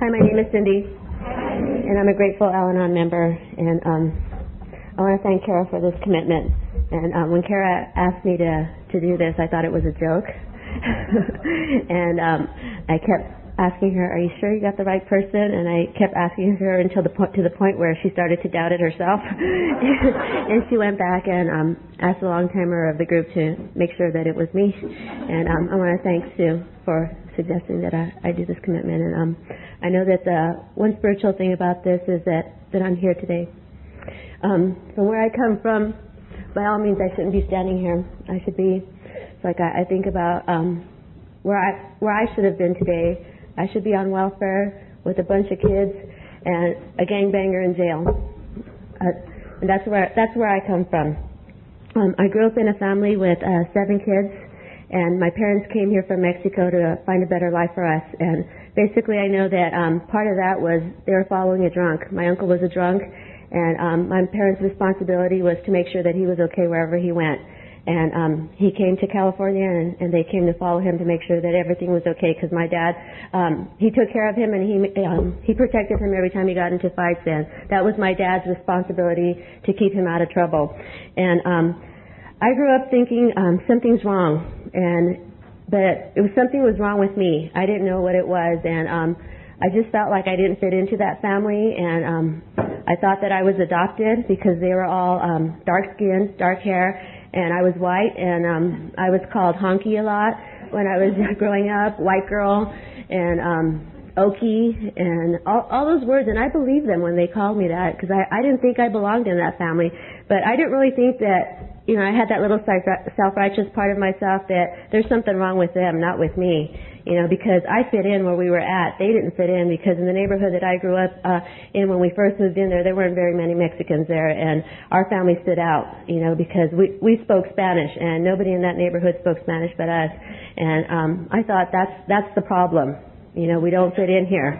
Hi, my name is Cindy, and I'm a grateful Al-Anon member, and I want to thank Kara for this commitment. And when Kara asked me to do this, I thought it was a joke, and I kept asking her, "Are you sure you got the right person?" And I kept asking her until to the point where she started to doubt it herself, and she went back and asked the long timer of the group to make sure that it was me. And I want to thank Sue for suggesting that I do this commitment. And I know that the one spiritual thing about this is that I'm here today. From where I come from, by all means, I shouldn't be standing here. I should be, like, I think about where I should have been today. I should be on welfare with a bunch of kids and a gangbanger in jail. And that's where I come from. I grew up in a family with 7 kids. And my parents came here from Mexico to find a better life for us. And basically I know that part of that was they were following a drunk. My uncle was a drunk, and my parents' responsibility was to make sure that he was okay wherever he went. And he came to California, and they came to follow him to make sure that everything was okay, because my dad, he took care of him, and he protected him every time he got into fights. And that was my dad's responsibility to keep him out of trouble. And I grew up thinking something's wrong, but something was wrong with me. I didn't know what it was, and I just felt like I didn't fit into that family, and I thought that I was adopted because they were all dark-skinned, dark hair, and I was white, and I was called honky a lot when I was growing up, white girl, and Okie, and all those words, and I believed them when they called me that, because I didn't think I belonged in that family. But I didn't really think that, you know, I had that little self-righteous part of myself that there's something wrong with them, not with me, you know, because I fit in where we were at. They didn't fit in, because in the neighborhood that I grew up in when we first moved in there weren't very many Mexicans there, and our family stood out, you know, because we spoke Spanish, and nobody in that neighborhood spoke Spanish but us. And I thought that's the problem. You know, we don't fit in here.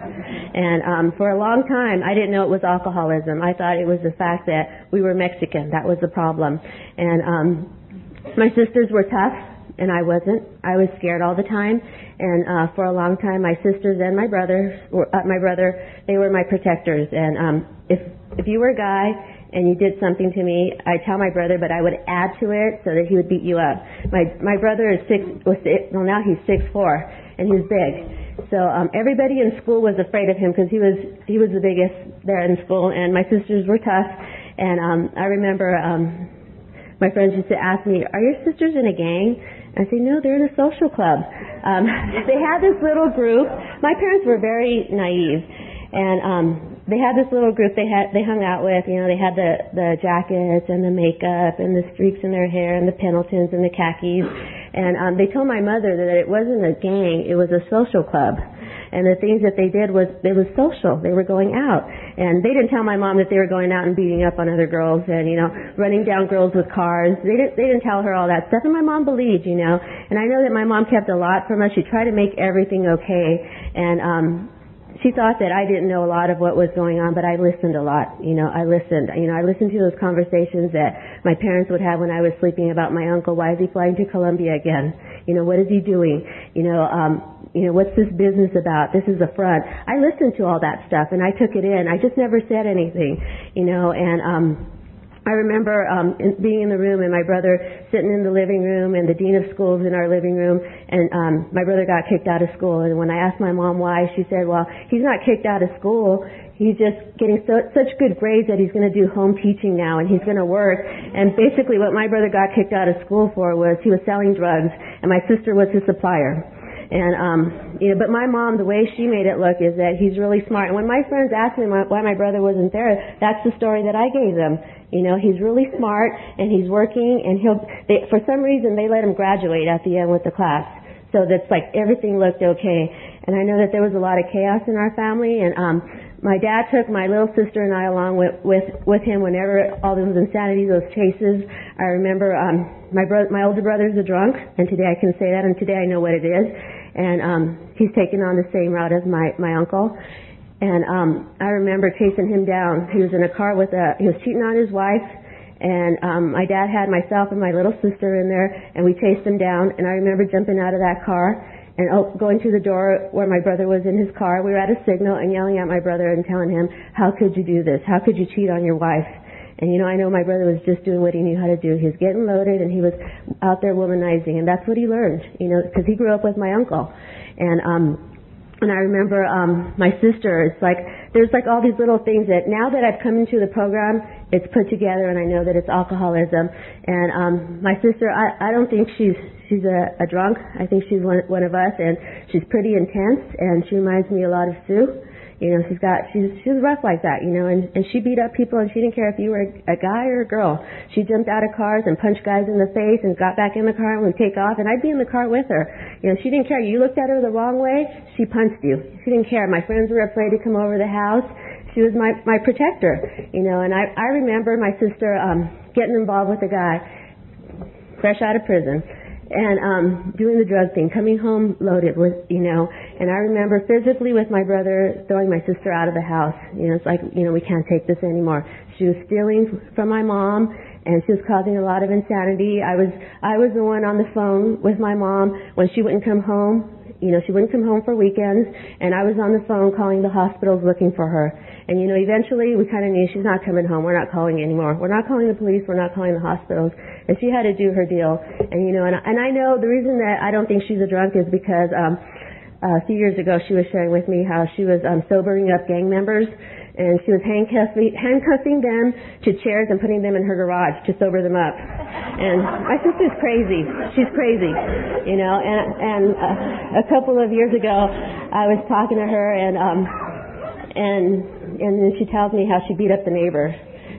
And for a long time, I didn't know it was alcoholism. I thought it was the fact that we were Mexican. That was the problem. And my sisters were tough, and I wasn't. I was scared all the time. And for a long time, my sisters and my brother, they were my protectors. And if you were a guy and you did something to me, I'd tell my brother, but I would add to it so that he would beat you up. My brother is 6', now he's 6'4", and he's big. So everybody in school was afraid of him because he was the biggest there in school, and my sisters were tough. And I remember my friends used to ask me, "Are your sisters in a gang?" And I say, "No, they're in a social club." They had this little group. My parents were very naive, and they had this little group they hung out with. You know, they had the jackets and the makeup and the streaks in their hair and the Pendletons and the khakis. And they told my mother that it wasn't a gang, it was a social club. And the things that they did was, it was social. They were going out. And they didn't tell my mom that they were going out and beating up on other girls and, you know, running down girls with cars. They didn't tell her all that stuff. And my mom believed, you know. And I know that my mom kept a lot from us. She tried to make everything okay. And, she thought that I didn't know a lot of what was going on, but I listened a lot. You know, I listened. You know, I listened to those conversations that my parents would have when I was sleeping about my uncle. Why is he flying to Colombia again? You know, what is he doing? You know, what's this business about? This is a front. I listened to all that stuff, and I took it in. I just never said anything. You know, and I remember being in the room and my brother sitting in the living room and the dean of schools in our living room, and my brother got kicked out of school. And when I asked my mom why, she said, "Well, he's not kicked out of school. He's just getting such good grades that he's going to do home teaching now, and he's going to work." And basically what my brother got kicked out of school for was he was selling drugs, and my sister was his supplier. And, you know, but my mom, the way she made it look is that he's really smart. And when my friends asked me why my brother wasn't there, that's the story that I gave them. You know, he's really smart, and he's working, and for some reason, they let him graduate at the end with the class. So that's like everything looked okay. And I know that there was a lot of chaos in our family, and my dad took my little sister and I along with him whenever all those insanities, those chases. I remember my older brother's a drunk, and today I can say that, and today I know what it is. And he's taken on the same route as my uncle. And I remember chasing him down. He was in a car he was cheating on his wife, and my dad had myself and my little sister in there, and we chased him down. And I remember jumping out of that car and going through the door where my brother was in his car. We were at a signal and yelling at my brother and telling him, how could you do this? How could you cheat on your wife? And, you know, I know my brother was just doing what he knew how to do. He was getting loaded, and he was out there womanizing, and that's what he learned, you know, because he grew up with my uncle. And I remember my sister, it's like, there's like all these little things that now that I've come into the program, it's put together, and I know that it's alcoholism. And my sister, I don't think she's a drunk. I think she's one of us, and she's pretty intense, and she reminds me a lot of Sue. You know, she's rough like that, you know, and she beat up people, and she didn't care if you were a guy or a girl. She jumped out of cars and punched guys in the face and got back in the car and would take off, and I'd be in the car with her. You know, she didn't care. You looked at her the wrong way, she punched you. She didn't care. My friends were afraid to come over the house. She was my protector, you know, and I remember my sister getting involved with a guy fresh out of prison. And doing the drug thing, coming home loaded with, you know, and I remember physically with my brother throwing my sister out of the house. You know, it's like, you know, we can't take this anymore. She was stealing from my mom, and she was causing a lot of insanity. I was the one on the phone with my mom when she wouldn't come home. You know, she wouldn't come home for weekends, and I was on the phone calling the hospitals looking for her. And, you know, eventually we kind of knew she's not coming home. We're not calling anymore. We're not calling the police. We're not calling the hospitals. And she had to do her deal. And, you know, and I know the reason that I don't think she's a drunk is because a few years ago she was sharing with me how she was sobering up gang members, and she was handcuffing them to chairs and putting them in her garage to sober them up. And my sister's crazy. She's crazy, you know. And a couple of years ago, I was talking to her, and then she tells me how she beat up the neighbor.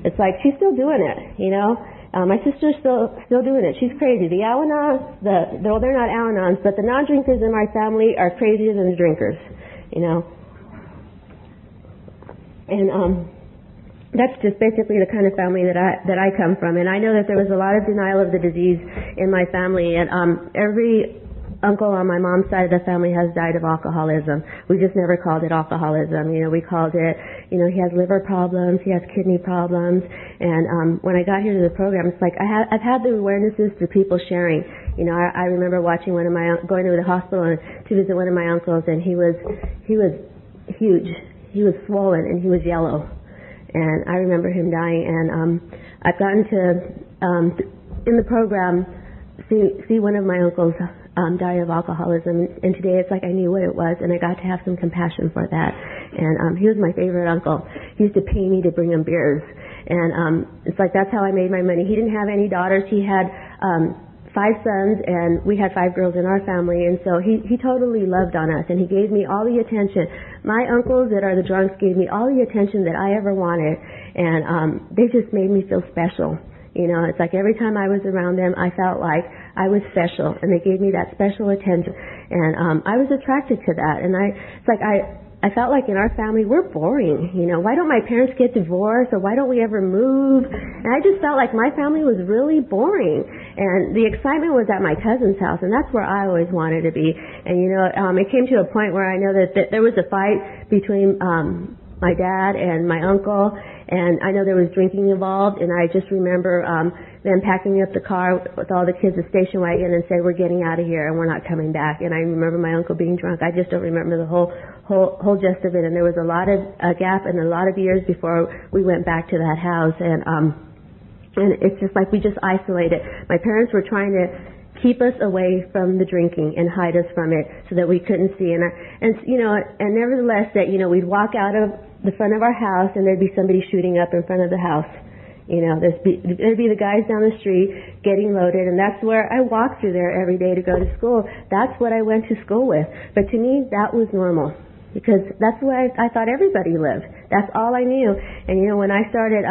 It's like she's still doing it, you know. My sister's still doing it. She's crazy. The Al-Anons, they're not Al-Anons, but the non-drinkers in my family are crazier than the drinkers, you know. And that's just basically the kind of family that I come from. And I know that there was a lot of denial of the disease in my family. And every uncle on my mom's side of the family has died of alcoholism. We just never called it alcoholism. You know, we called it, you know, he has liver problems, he has kidney problems. And when I got here to the program, it's like I've had the awarenesses through people sharing. You know, I remember watching going to the hospital to visit one of my uncles, and he was huge. He was swollen, and he was yellow. And I remember him dying. And I've gotten to, in the program, see one of my uncles die of alcoholism. And today it's like I knew what it was, and I got to have some compassion for that. And he was my favorite uncle. He used to pay me to bring him beers. And it's like that's how I made my money. He didn't have any daughters. He had 5 sons, and we had 5 girls in our family, and so he totally loved on us, and he gave me all the attention. My uncles that are the drunks gave me all the attention that I ever wanted, and they just made me feel special. You know, it's like every time I was around them, I felt like I was special, and they gave me that special attention, and I was attracted to that. And I felt like in our family, we're boring, you know. Why don't my parents get divorced, or why don't we ever move? And I just felt like my family was really boring. And the excitement was at my cousin's house, and that's where I always wanted to be. And, you know, it came to a point where I know that there was a fight between my dad and my uncle, and I know there was drinking involved, and I just remember them packing up the car with all the kids in the station wagon and say, we're getting out of here, and we're not coming back. And I remember my uncle being drunk. I just don't remember the whole gist of it, and there was a lot of gap and a lot of years before we went back to that house, and it's just like we just isolated. My parents were trying to keep us away from the drinking and hide us from it so that we couldn't see, and you know, and nevertheless that, you know, we'd walk out of the front of our house and there'd be somebody shooting up in front of the house. You know, there'd be the guys down the street getting loaded, and that's where I walked through there every day to go to school. That's what I went to school with. But to me, that was normal, because that's the way I thought everybody lived. That's all I knew. And, you know, when I started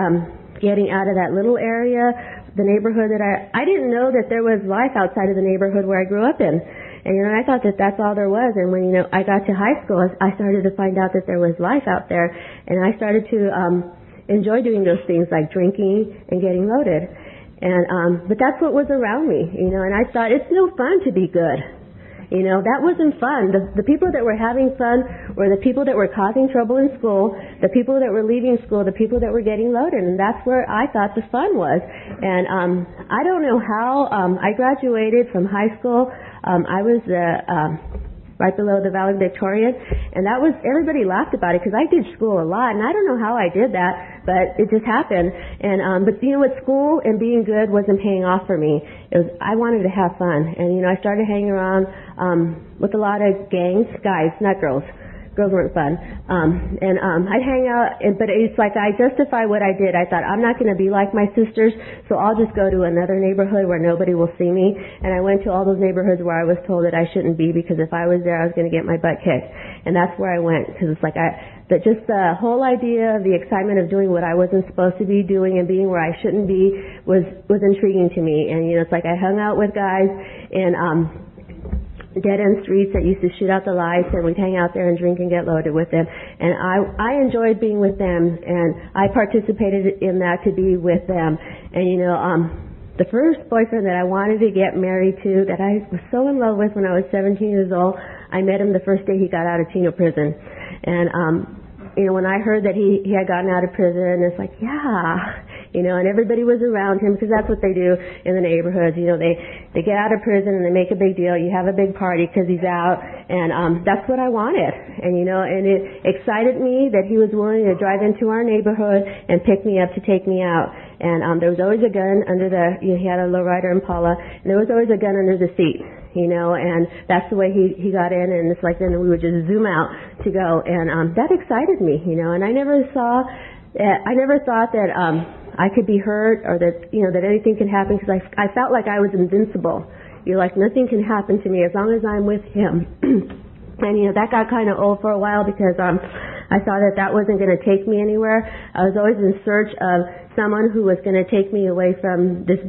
getting out of that little area, the neighborhood that I didn't know that there was life outside of the neighborhood where I grew up in. And, you know, I thought that that's all there was. And when, you know, I got to high school, I started to find out that there was life out there. And I started to enjoy doing those things like drinking and getting loaded. And but that's what was around me, you know, and I thought it's no fun to be good. You know, that wasn't fun. The people that were having fun were the people that were causing trouble in school, the people that were leaving school, the people that were getting loaded, and that's where I thought the fun was. And I don't know how I graduated from high school. I was the right below the valedictorian. And that was, everybody laughed about it because I did school a lot, and I don't know how I did that, but it just happened. And but being with school and being good wasn't paying off for me. It was, I wanted to have fun. And, you know, I started hanging around with a lot of gangs, guys, not girls. Girls weren't fun. I'd hang out, but it's like I justify what I did. I thought, I'm not going to be like my sisters, so I'll just go to another neighborhood where nobody will see me. And I went to all those neighborhoods where I was told that I shouldn't be, because if I was there, I was going to get my butt kicked. And that's where I went, because it's like that just the whole idea of the excitement of doing what I wasn't supposed to be doing and being where I shouldn't be was intriguing to me. And, you know, it's like I hung out with guys and dead-end streets that used to shoot out the lights, and we'd hang out there and drink and get loaded with them. And I enjoyed being with them, and I participated in that to be with them. And, you know, the first boyfriend that I wanted to get married to, that I was so in love with when I was 17 years old, I met him the first day he got out of Chino prison. And, you know, when I heard that he had gotten out of prison, it's like, yeah. You know, and everybody was around him, because that's what they do in the neighborhoods. You know, they get out of prison and they make a big deal. You have a big party because he's out, and that's what I wanted. And, you know, and it excited me that he was willing to drive into our neighborhood and pick me up to take me out. And there was always a gun under the, you know, he had a lowrider Impala, and there was always a gun under the seat. You know, and that's the way he got in, and it's like then we would just zoom out to go. And that excited me, you know, and I never thought that I could be hurt, or that, you know, that anything could happen, because I felt like I was invincible. You're like, nothing can happen to me as long as I'm with him. And, you know, that got kind of old for a while, because I saw that wasn't going to take me anywhere. I was always in search of someone who was going to take me away from this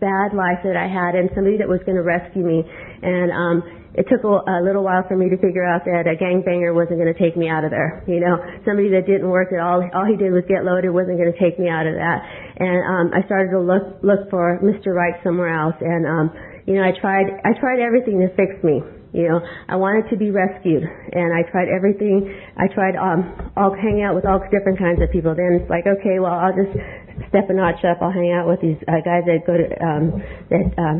bad life that I had, and somebody that was going to rescue me. And it took a little while for me to figure out that a gangbanger wasn't going to take me out of there. You know, somebody that didn't work at all he did was get loaded, wasn't going to take me out of that. And I started to look for Mr. Right somewhere else. And you know, I tried everything to fix me. You know, I wanted to be rescued, and I tried everything. I tried all hang out with all different kinds of people. Then it's like, okay, well, I'll just step a notch up. I'll hang out with these guys that go to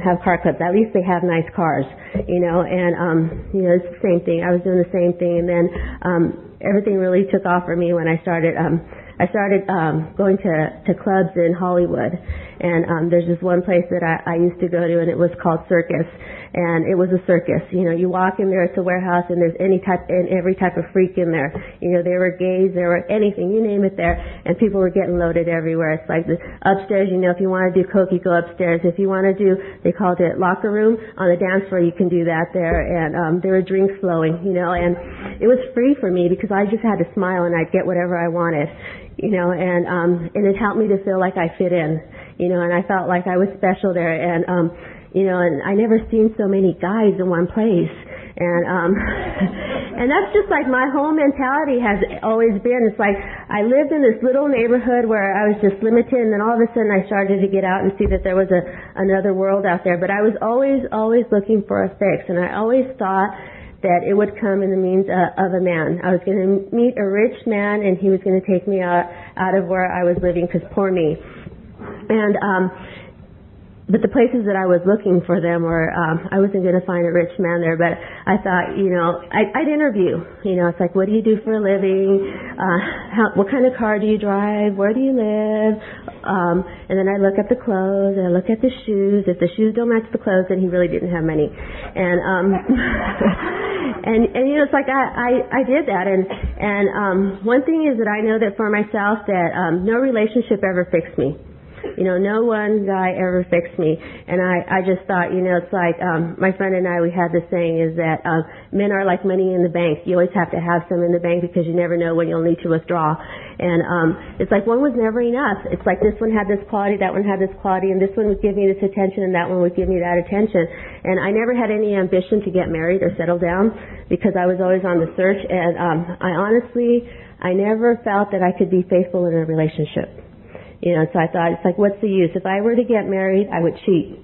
have car clubs. At least they have nice cars, you know. And you know, it's the same thing. I was doing the same thing, and then everything really took off for me when I started. I started going to clubs in Hollywood, and there's this one place that I used to go to, and it was called Circus, and it was a circus. You know, you walk in there, it's a warehouse, and there's every type of freak in there. You know, there were gays, there were anything, you name it there, and people were getting loaded everywhere. It's like upstairs, you know, if you want to do coke, you go upstairs. If you want to do, they called it locker room, on the dance floor, you can do that there, and there were drinks flowing, you know, and it was free for me because I just had to smile and I'd get whatever I wanted. You know, and it helped me to feel like I fit in, you know, and I felt like I was special there. And, you know, and I never seen so many guys in one place. And, and that's just like my whole mentality has always been. It's like I lived in this little neighborhood where I was just limited, and then all of a sudden I started to get out and see that there was another world out there. But I was always looking for a fix, and I always thought that it would come in the means of a man. I was going to meet a rich man, and he was going to take me out of where I was living, because poor me. And but the places that I was looking for them were, I wasn't going to find a rich man there, but I thought, you know, I'd interview. You know, it's like, what do you do for a living? What kind of car do you drive? Where do you live? And then I look at the clothes, and I look at the shoes. If the shoes don't match the clothes, then he really didn't have money. And, and you know, it's like I did that. And one thing is that I know that for myself that no relationship ever fixed me. You know, no one guy ever fixed me. And I just thought, you know, it's like my friend and I, we had this saying is that men are like money in the bank. You always have to have some in the bank because you never know when you'll need to withdraw. And it's like one was never enough. It's like this one had this quality, that one had this quality, and this one would give me this attention, and that one would give me that attention. And I never had any ambition to get married or settle down because I was always on the search. And I never felt that I could be faithful in a relationship. You know, so I thought, it's like, what's the use? If I were to get married, I would cheat.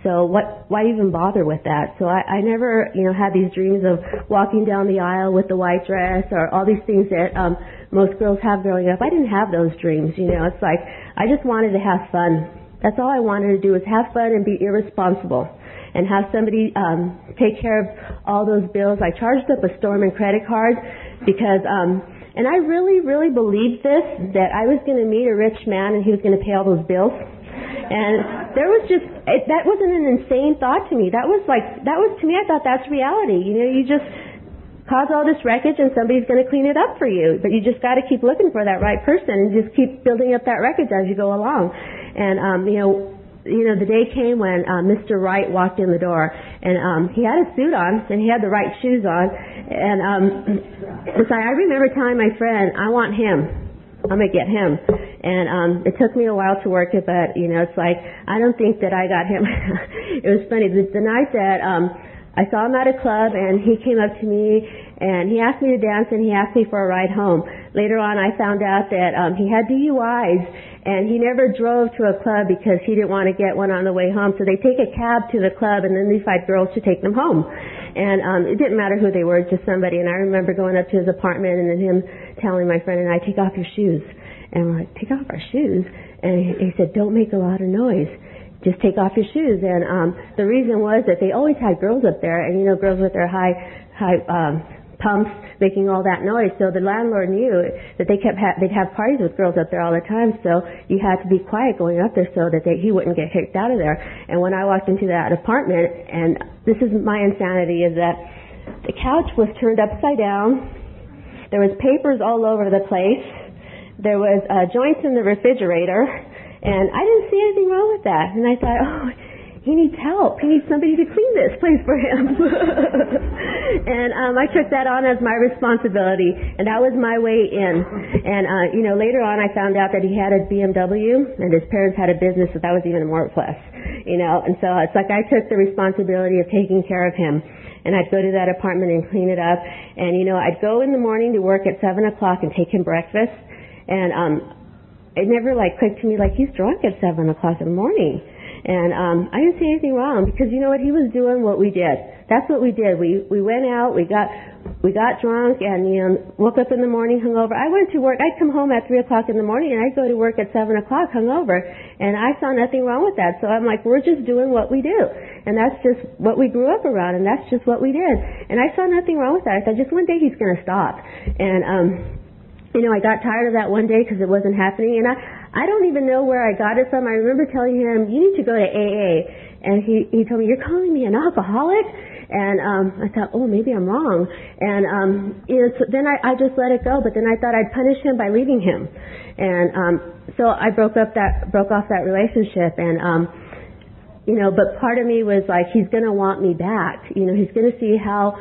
So why even bother with that? So I never, you know, had these dreams of walking down the aisle with the white dress or all these things that most girls have growing up. I didn't have those dreams, you know. It's like I just wanted to have fun. That's all I wanted to do was have fun and be irresponsible. and have somebody take care of all those bills. I charged up a Storm and credit card because, and I really, really believed this, that I was going to meet a rich man and he was going to pay all those bills. And there was just, that wasn't an insane thought to me. That was like, that was, to me, I thought that's reality. You know, you just cause all this wreckage and somebody's going to clean it up for you. But you just got to keep looking for that right person and just keep building up that wreckage as you go along. And, you know, the day came when Mr. Wright walked in the door, and he had a suit on, and he had the right shoes on, and so I remember telling my friend, I want him. I'm going to get him. And it took me a while to work it, but, you know, it's like, I don't think that I got him. It was funny. The night that I saw him at a club, and he came up to me, and he asked me to dance, and he asked me for a ride home. Later on, I found out that he had DUIs, and he never drove to a club because he didn't want to get one on the way home. So they take a cab to the club, and then these five girls should take them home. And it didn't matter who they were, just somebody. And I remember going up to his apartment, and then him telling my friend and I, take off your shoes. And we're like, take off our shoes? And he said, don't make a lot of noise. Just take off your shoes. And the reason was that they always had girls up there, and, you know, girls with their high pumps making all that noise. So the landlord knew that they kept they'd have parties with girls up there all the time, so you had to be quiet going up there so that he wouldn't get kicked out of there. And when I walked into that apartment, and this is my insanity, is that the couch was turned upside down. There was papers all over the place. There was joints in the refrigerator. And I didn't see anything wrong with that. And I thought, oh, he needs help. He needs somebody to clean this place for him. And I took that on as my responsibility. And that was my way in. And, you know, later on I found out that he had a BMW and his parents had a business, so that was even more plus, you know. And so it's like I took the responsibility of taking care of him. And I'd go to that apartment and clean it up. And, you know, I'd go in the morning to work at 7 o'clock and take him breakfast. And, it never, like, clicked to me, like, he's drunk at 7 o'clock in the morning. And I didn't see anything wrong because, you know what, he was doing what we did. That's what we did. We went out, we got drunk, and, you know, woke up in the morning hungover. I went to work. I'd come home at 3 o'clock in the morning, and I'd go to work at 7 o'clock hungover. And I saw nothing wrong with that. So I'm like, we're just doing what we do. And that's just what we grew up around, and that's just what we did. And I saw nothing wrong with that. I thought, just one day he's going to stop. And, you know, I got tired of that one day because it wasn't happening, and I don't even know where I got it from. I remember telling him, you need to go to AA, and he told me, you're calling me an alcoholic? And I thought, oh, maybe I'm wrong. And you know, so then I just let it go, but then I thought I'd punish him by leaving him. And so I broke off that relationship, and you know, but part of me was like, he's going to want me back. You know, he's going to see how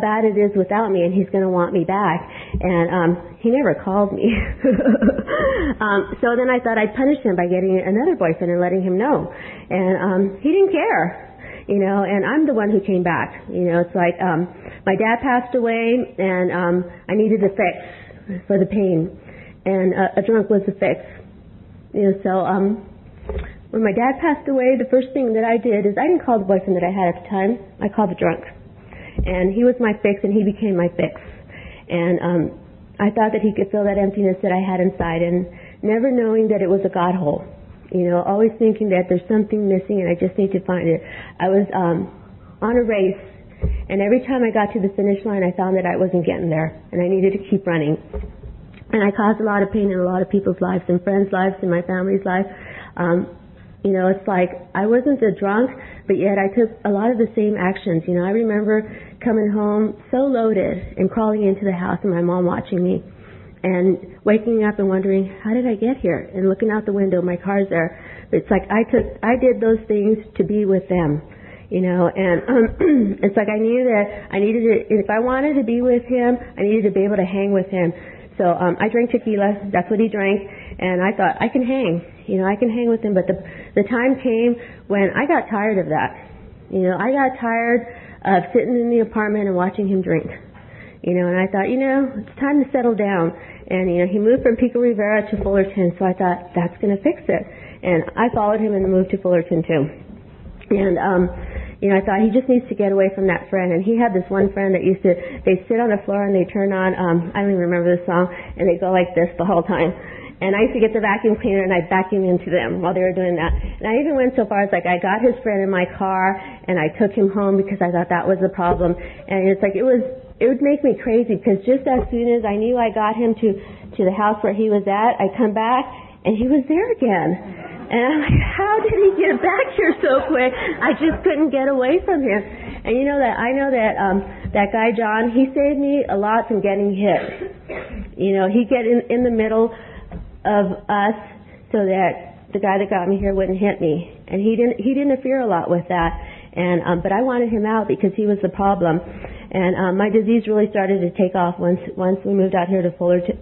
bad it is without me, and he's going to want me back. And he never called me. So then I thought I'd punish him by getting another boyfriend and letting him know. And he didn't care, you know, and I'm the one who came back. You know, it's like my dad passed away, and I needed a fix for the pain. And a drunk was the fix. You know, so... when my dad passed away, the first thing that I did is I didn't call the boyfriend that I had at the time. I called the drunk. And he was my fix, and he became my fix. And I thought that he could fill that emptiness that I had inside, and never knowing that it was a God hole. You know, always thinking that there's something missing and I just need to find it. I was on a race, and every time I got to the finish line, I found that I wasn't getting there, and I needed to keep running. And I caused a lot of pain in a lot of people's lives, and friends' lives, and my family's life. You know, it's like I wasn't a drunk, but yet I took a lot of the same actions. You know, I remember coming home so loaded and crawling into the house and my mom watching me and waking up and wondering, how did I get here? And looking out the window, my car's there. But it's like I did those things to be with them, you know, and it's like I knew that I needed it. If I wanted to be with him, I needed to be able to hang with him. So I drank tequila. That's what he drank. And I thought, I can hang. You know, I can hang with him. But the time came when I got tired of that. You know, I got tired of sitting in the apartment and watching him drink. You know, and I thought, you know, it's time to settle down. And, you know, he moved from Pico Rivera to Fullerton. So I thought, that's going to fix it. And I followed him and moved to Fullerton, too. And, you know, I thought he just needs to get away from that friend. And he had this one friend that used to, they'd sit on the floor and they'd turn on, I don't even remember the song, and they'd go like this the whole time. And I used to get the vacuum cleaner and I'd vacuum into them while they were doing that. And I even went so far as like I got his friend in my car and I took him home because I thought that was the problem. And it's like it would make me crazy because just as soon as I knew I got him to the house where he was at, I come back and he was there again. And I'm like, how did he get back here so quick? I just couldn't get away from him. And you know that I know that that guy John, he saved me a lot from getting hit. You know, he'd get in the middle of us so that the guy that got me here wouldn't hit me. And he didn't interfere a lot with that. And but I wanted him out because he was the problem. And my disease really started to take off once we moved out here to Fullerton.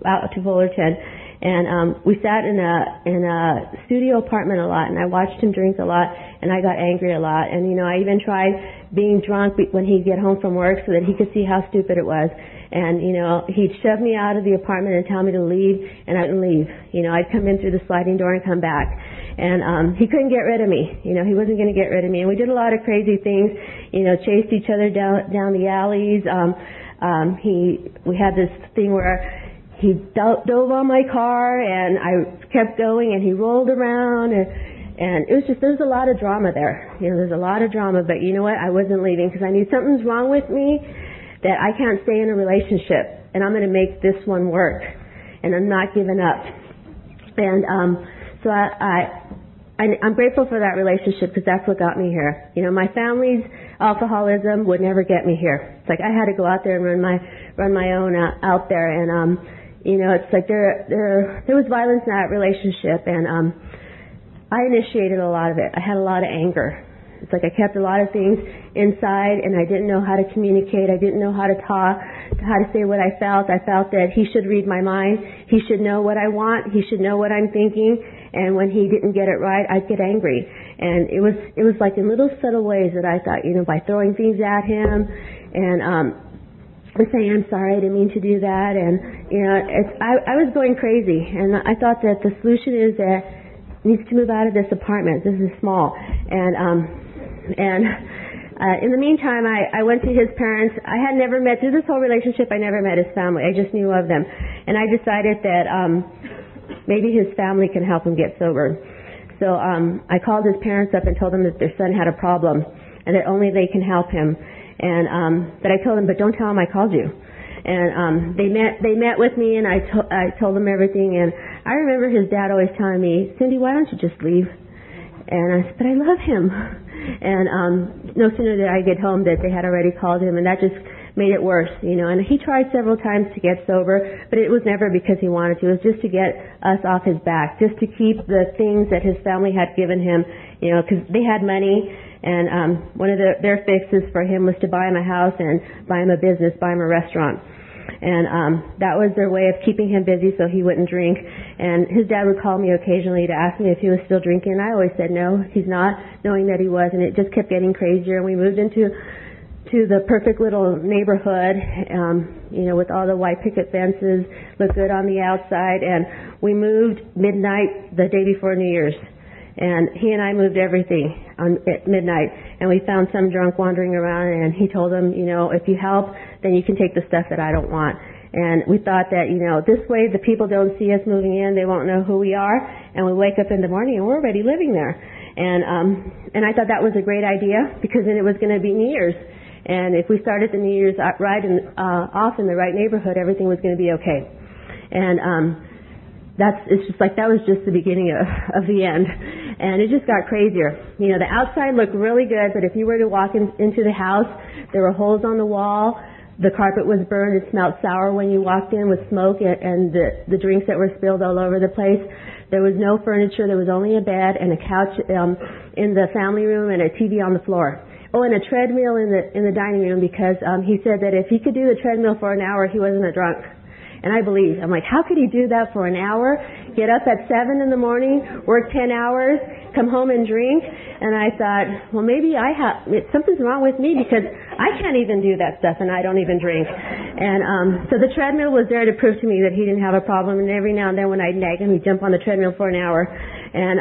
And we sat in a studio apartment a lot, and I watched him drink a lot, and I got angry a lot. And, you know, I even tried being drunk when he'd get home from work so that he could see how stupid it was. And, you know, he'd shove me out of the apartment and tell me to leave, and I wouldn't leave. You know, I'd come in through the sliding door and come back. And he couldn't get rid of me. You know, he wasn't going to get rid of me. And we did a lot of crazy things, you know, chased each other down the alleys. We had this thing where he dove on my car, and I kept going, and he rolled around, and it was just, there's a lot of drama there. You know, there's a lot of drama, but you know what? I wasn't leaving because I knew something's wrong with me that I can't stay in a relationship, and I'm going to make this one work, and I'm not giving up. And so I'm grateful for that relationship because that's what got me here. You know, my family's alcoholism would never get me here. It's like I had to go out there and run my own out there, and you know, it's like there was violence in that relationship, and I initiated a lot of it. I had a lot of anger. It's like I kept a lot of things inside, and I didn't know how to communicate. I didn't know how to talk, how to say what I felt. I felt that he should read my mind. He should know what I want. He should know what I'm thinking. And when he didn't get it right, I'd get angry. And it was like in little subtle ways that I thought, you know, by throwing things at him, and and saying, I'm sorry, I didn't mean to do that. And, you know, I was going crazy. And I thought that the solution is that needs to move out of this apartment. This is small. And in the meantime, I went to his parents. I had never met, through this whole relationship, I never met his family. I just knew of them. And I decided that maybe his family can help him get sober. So I called his parents up and told them that their son had a problem and that only they can help him. And but I told them, but don't tell them I called you. And they met with me, and I told them everything. And I remember his dad always telling me, Cindy, why don't you just leave? And I said, but I love him. And no sooner did I get home that they had already called him, and that just made it worse, you know. And he tried several times to get sober, but it was never because he wanted to. It was just to get us off his back, just to keep the things that his family had given him, you know, because they had money. And one of their fixes for him was to buy him a house and buy him a business, buy him a restaurant. And that was their way of keeping him busy so he wouldn't drink. And his dad would call me occasionally to ask me if he was still drinking. And I always said, no, he's not, knowing that he was. And it just kept getting crazier. And we moved into the perfect little neighborhood, you know, with all the white picket fences, looked good on the outside. And we moved midnight the day before New Year's. And he and I moved everything at midnight, and we found some drunk wandering around, and he told him, you know, if you help, then you can take the stuff that I don't want. And we thought that, you know, this way the people don't see us moving in, they won't know who we are, and we wake up in the morning and we're already living there. And I thought that was a great idea because then it was going to be New Year's. And if we started the New Year's off in the right neighborhood, everything was going to be okay. And it's just like that was just the beginning of the end. And it just got crazier. You know, the outside looked really good, but if you were to walk into the house, there were holes on the wall, the carpet was burned, it smelled sour when you walked in with smoke and the drinks that were spilled all over the place. There was no furniture, there was only a bed and a couch in the family room and a TV on the floor. Oh, and a treadmill in the dining room because he said that if he could do the treadmill for an hour, he wasn't a drunk. And I believed. I'm like, how could he do that for an hour, get up at 7 in the morning, work 10 hours, come home and drink? And I thought, well, maybe something's wrong with me because I can't even do that stuff and I don't even drink. And so the treadmill was there to prove to me that he didn't have a problem. And every now and then when I'd nag him, he'd jump on the treadmill for an hour. And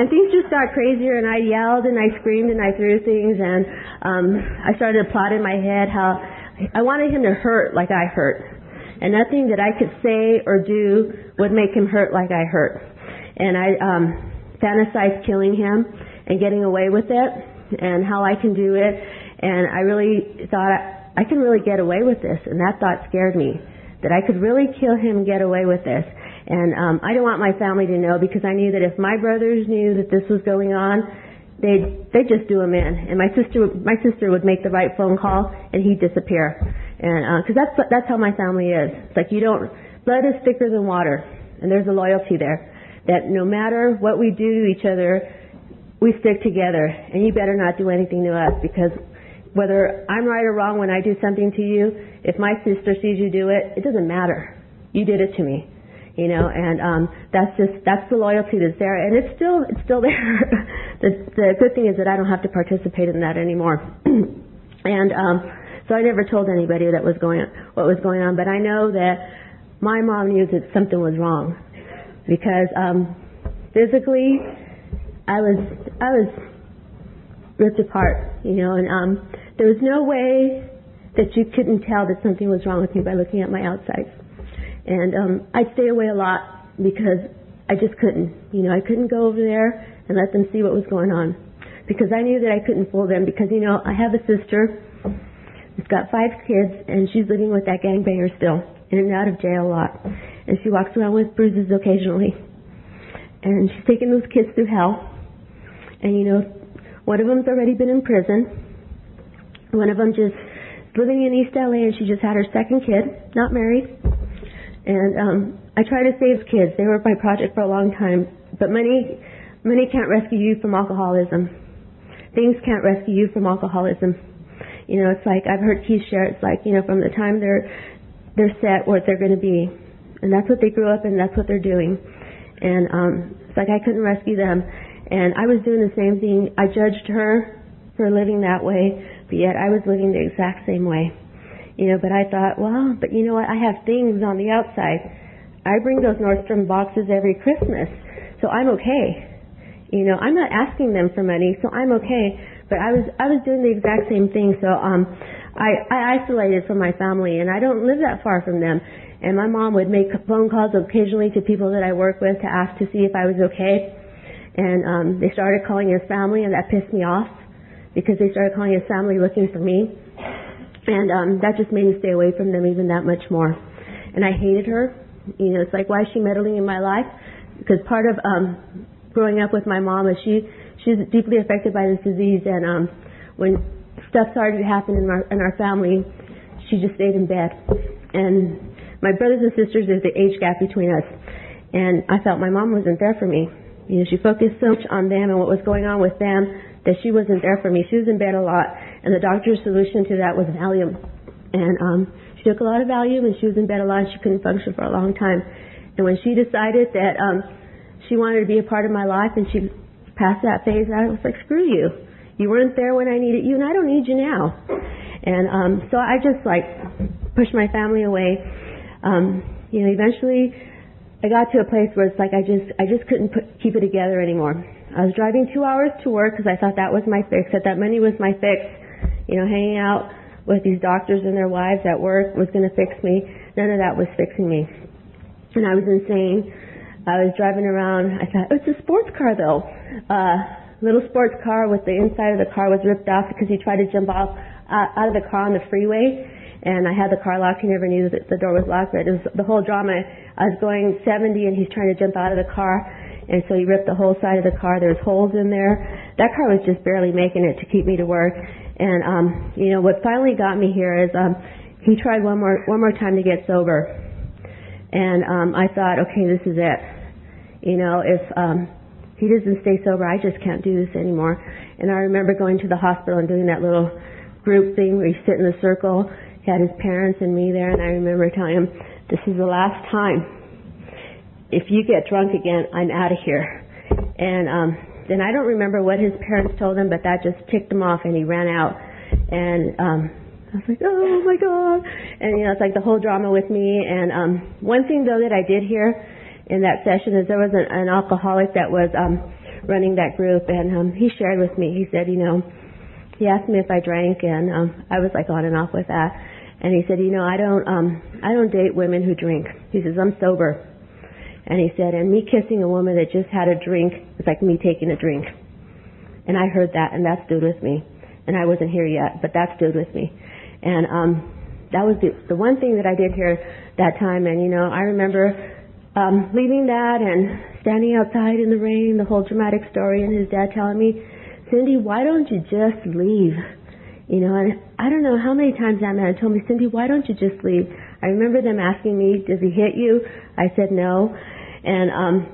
and things just got crazier, and I yelled and I screamed and I threw things. And I started to plot in my head how I wanted him to hurt like I hurt. and nothing that I could say or do would make him hurt like I hurt. And I fantasized killing him and getting away with it and how I can do it. And I really thought I could really get away with this. And that thought scared me, that I could really kill him and get away with this. And I didn't want my family to know, because I knew that if my brothers knew that this was going on, they'd just do him in. And my sister would make the right phone call and he'd disappear. And because that's how my family is. It's like, you don't, blood is thicker than water, and there's a loyalty there that no matter what we do to each other, we stick together. And you better not do anything to us, because whether I'm right or wrong when I do something to you, if my sister sees you do it, it doesn't matter. You did it to me. You know, and that's the loyalty that's there, and it's still there. The good thing is that I don't have to participate in that anymore. And so I never told anybody what was going on, but I know that my mom knew that something was wrong, because physically I was ripped apart, you know, and there was no way that you couldn't tell that something was wrong with me by looking at my outside. And I'd stay away a lot because I just couldn't. You know, I couldn't go over there and let them see what was going on, because I knew that I couldn't fool them, because, you know, I have a sister who's got 5 kids, and she's living with that gangbanger still, in and out of jail a lot. And she walks around with bruises occasionally. And she's taking those kids through hell. And, you know, one of them's already been in prison. One of them just living in East L.A., and she just had her second kid, not married. And I try to save kids. They were my project for a long time. But money can't rescue you from alcoholism. Things can't rescue you from alcoholism. You know, it's like, I've heard Keith share, it's like, you know, from the time they're set what they're going to be. And that's what they grew up in, that's what they're doing. And it's like, I couldn't rescue them. And I was doing the same thing. I judged her for living that way, but yet I was living the exact same way. You know, but I thought, well, but you know what? I have things on the outside. I bring those Nordstrom boxes every Christmas, so I'm okay. You know, I'm not asking them for money, so I'm okay. But I was doing the exact same thing, so I isolated from my family, and I don't live that far from them. And my mom would make phone calls occasionally to people that I work with to ask to see if I was okay. And they started calling his family, and that pissed me off, because they started calling his family looking for me. And that just made me stay away from them even that much more. And I hated her. You know, it's like, why is she meddling in my life? Because part of growing up with my mom is she's deeply affected by this disease. And when stuff started to happen in our family, she just stayed in bed. And my brothers and sisters, there's the age gap between us. And I felt my mom wasn't there for me. You know, she focused so much on them and what was going on with them that she wasn't there for me. She was in bed a lot, and the doctor's solution to that was Valium. And she took a lot of Valium, and she was in bed a lot, and she couldn't function for a long time. And when she decided that she wanted to be a part of my life, and she passed that phase, I was like, screw you. You weren't there when I needed you, and I don't need you now. And so I just, like, pushed my family away. You know, eventually I got to a place where it's like I just couldn't keep it together anymore. I was driving 2 hours to work because I thought that was my fix, that money was my fix. You know, hanging out with these doctors and their wives at work was going to fix me. None of that was fixing me. And I was insane. I was driving around. I thought, it's a sports car, though. Little sports car with the inside of the car was ripped off because he tried to jump off out of the car on the freeway. And I had the car locked. He never knew that the door was locked. But it was the whole drama. I was going 70, and he's trying to jump out of the car. And so he ripped the whole side of the car. There's holes in there. That car was just barely making it to keep me to work. And, you know, what finally got me here is he tried one more time to get sober. And I thought, okay, this is it. You know, if he doesn't stay sober, I just can't do this anymore. And I remember going to the hospital and doing that little group thing where you sit in a circle. He had his parents and me there. And I remember telling him, this is the last time. If you get drunk again, I'm out of here. And then I don't remember what his parents told him, but that just ticked him off, and he ran out. And I was like, oh, my God. And, you know, it's like the whole drama with me. And one thing, though, that I did hear in that session is there was an alcoholic that was running that group, and he shared with me. He said, you know, he asked me if I drank, and I was, like, on and off with that. And he said, you know, I don't date women who drink. He says, I'm sober. And he said, and me kissing a woman that just had a drink is like me taking a drink. And I heard that, and that stood with me. And I wasn't here yet, but that stood with me. And that was the one thing that I did hear that time. And, you know, I remember leaving that and standing outside in the rain, the whole dramatic story, and his dad telling me, Cindy, why don't you just leave? You know, and I don't know how many times that man told me, Cindy, why don't you just leave? I remember them asking me, does he hit you? I said no. And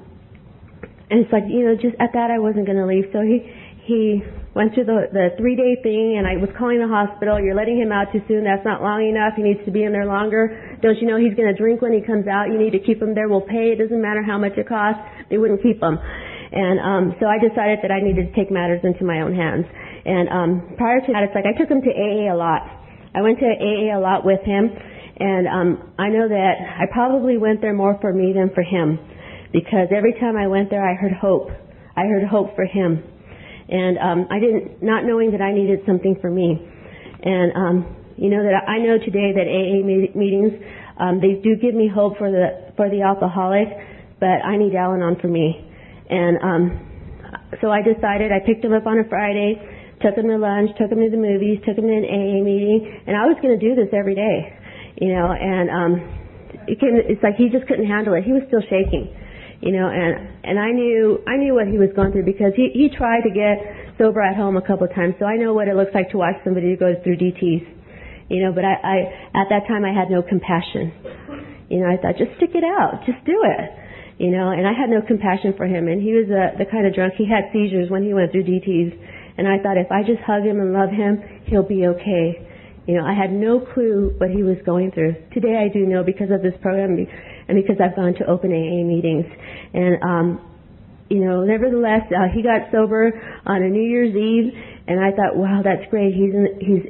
it's like, you know, just at that I wasn't going to leave. So he went through the 3-day thing, and I was calling the hospital. You're letting him out too soon. That's not long enough. He needs to be in there longer. Don't you know he's going to drink when he comes out? You need to keep him there. We'll pay. It doesn't matter how much it costs. They wouldn't keep him. And so I decided that I needed to take matters into my own hands. And prior to that, it's like I took him to AA a lot. I went to AA a lot with him. And I know that I probably went there more for me than for him, because every time I went there, I heard hope. I heard hope for him. And I didn't, not knowing that I needed something for me. And you know, that I know today that AA meetings, they do give me hope for the alcoholic, but I need Al-Anon for me. And so I decided, I picked him up on a Friday, took him to lunch, took him to the movies, took him to an AA meeting, and I was going to do this every day, you know. And it's like he just couldn't handle it. He was still shaking, you know. And I knew what he was going through, because he tried to get sober at home a couple of times, so I know what it looks like to watch somebody who goes through DTs, you know. But I at that time, I had no compassion. You know, I thought, just stick it out, just do it. You know, and I had no compassion for him. And he was the kind of drunk, he had seizures when he went through DTs. And I thought, if I just hug him and love him, he'll be okay. You know, I had no clue what he was going through. Today I do know, because of this program and because I've gone to open AA meetings. And, you know, nevertheless, he got sober on a New Year's Eve. And I thought, wow, that's great. He's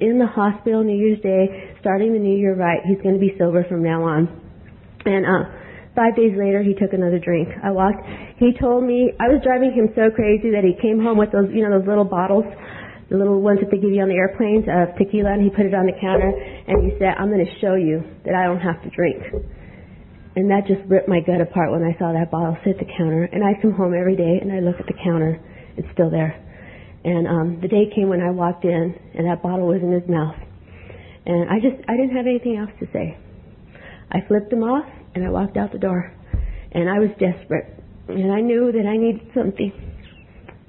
in the hospital New Year's Day, starting the new year right. He's going to be sober from now on. And 5 days later, he took another drink. I walked. He told me, I was driving him so crazy that he came home with those, you know, those little bottles, the little ones that they give you on the airplanes of tequila, and he put it on the counter, and he said, I'm going to show you that I don't have to drink. And that just ripped my gut apart when I saw that bottle sit at the counter. And I come home every day, and I look at the counter. It's still there. And the day came when I walked in, and that bottle was in his mouth. And I didn't have anything else to say. I flipped him off. And I walked out the door, and I was desperate, and I knew that I needed something.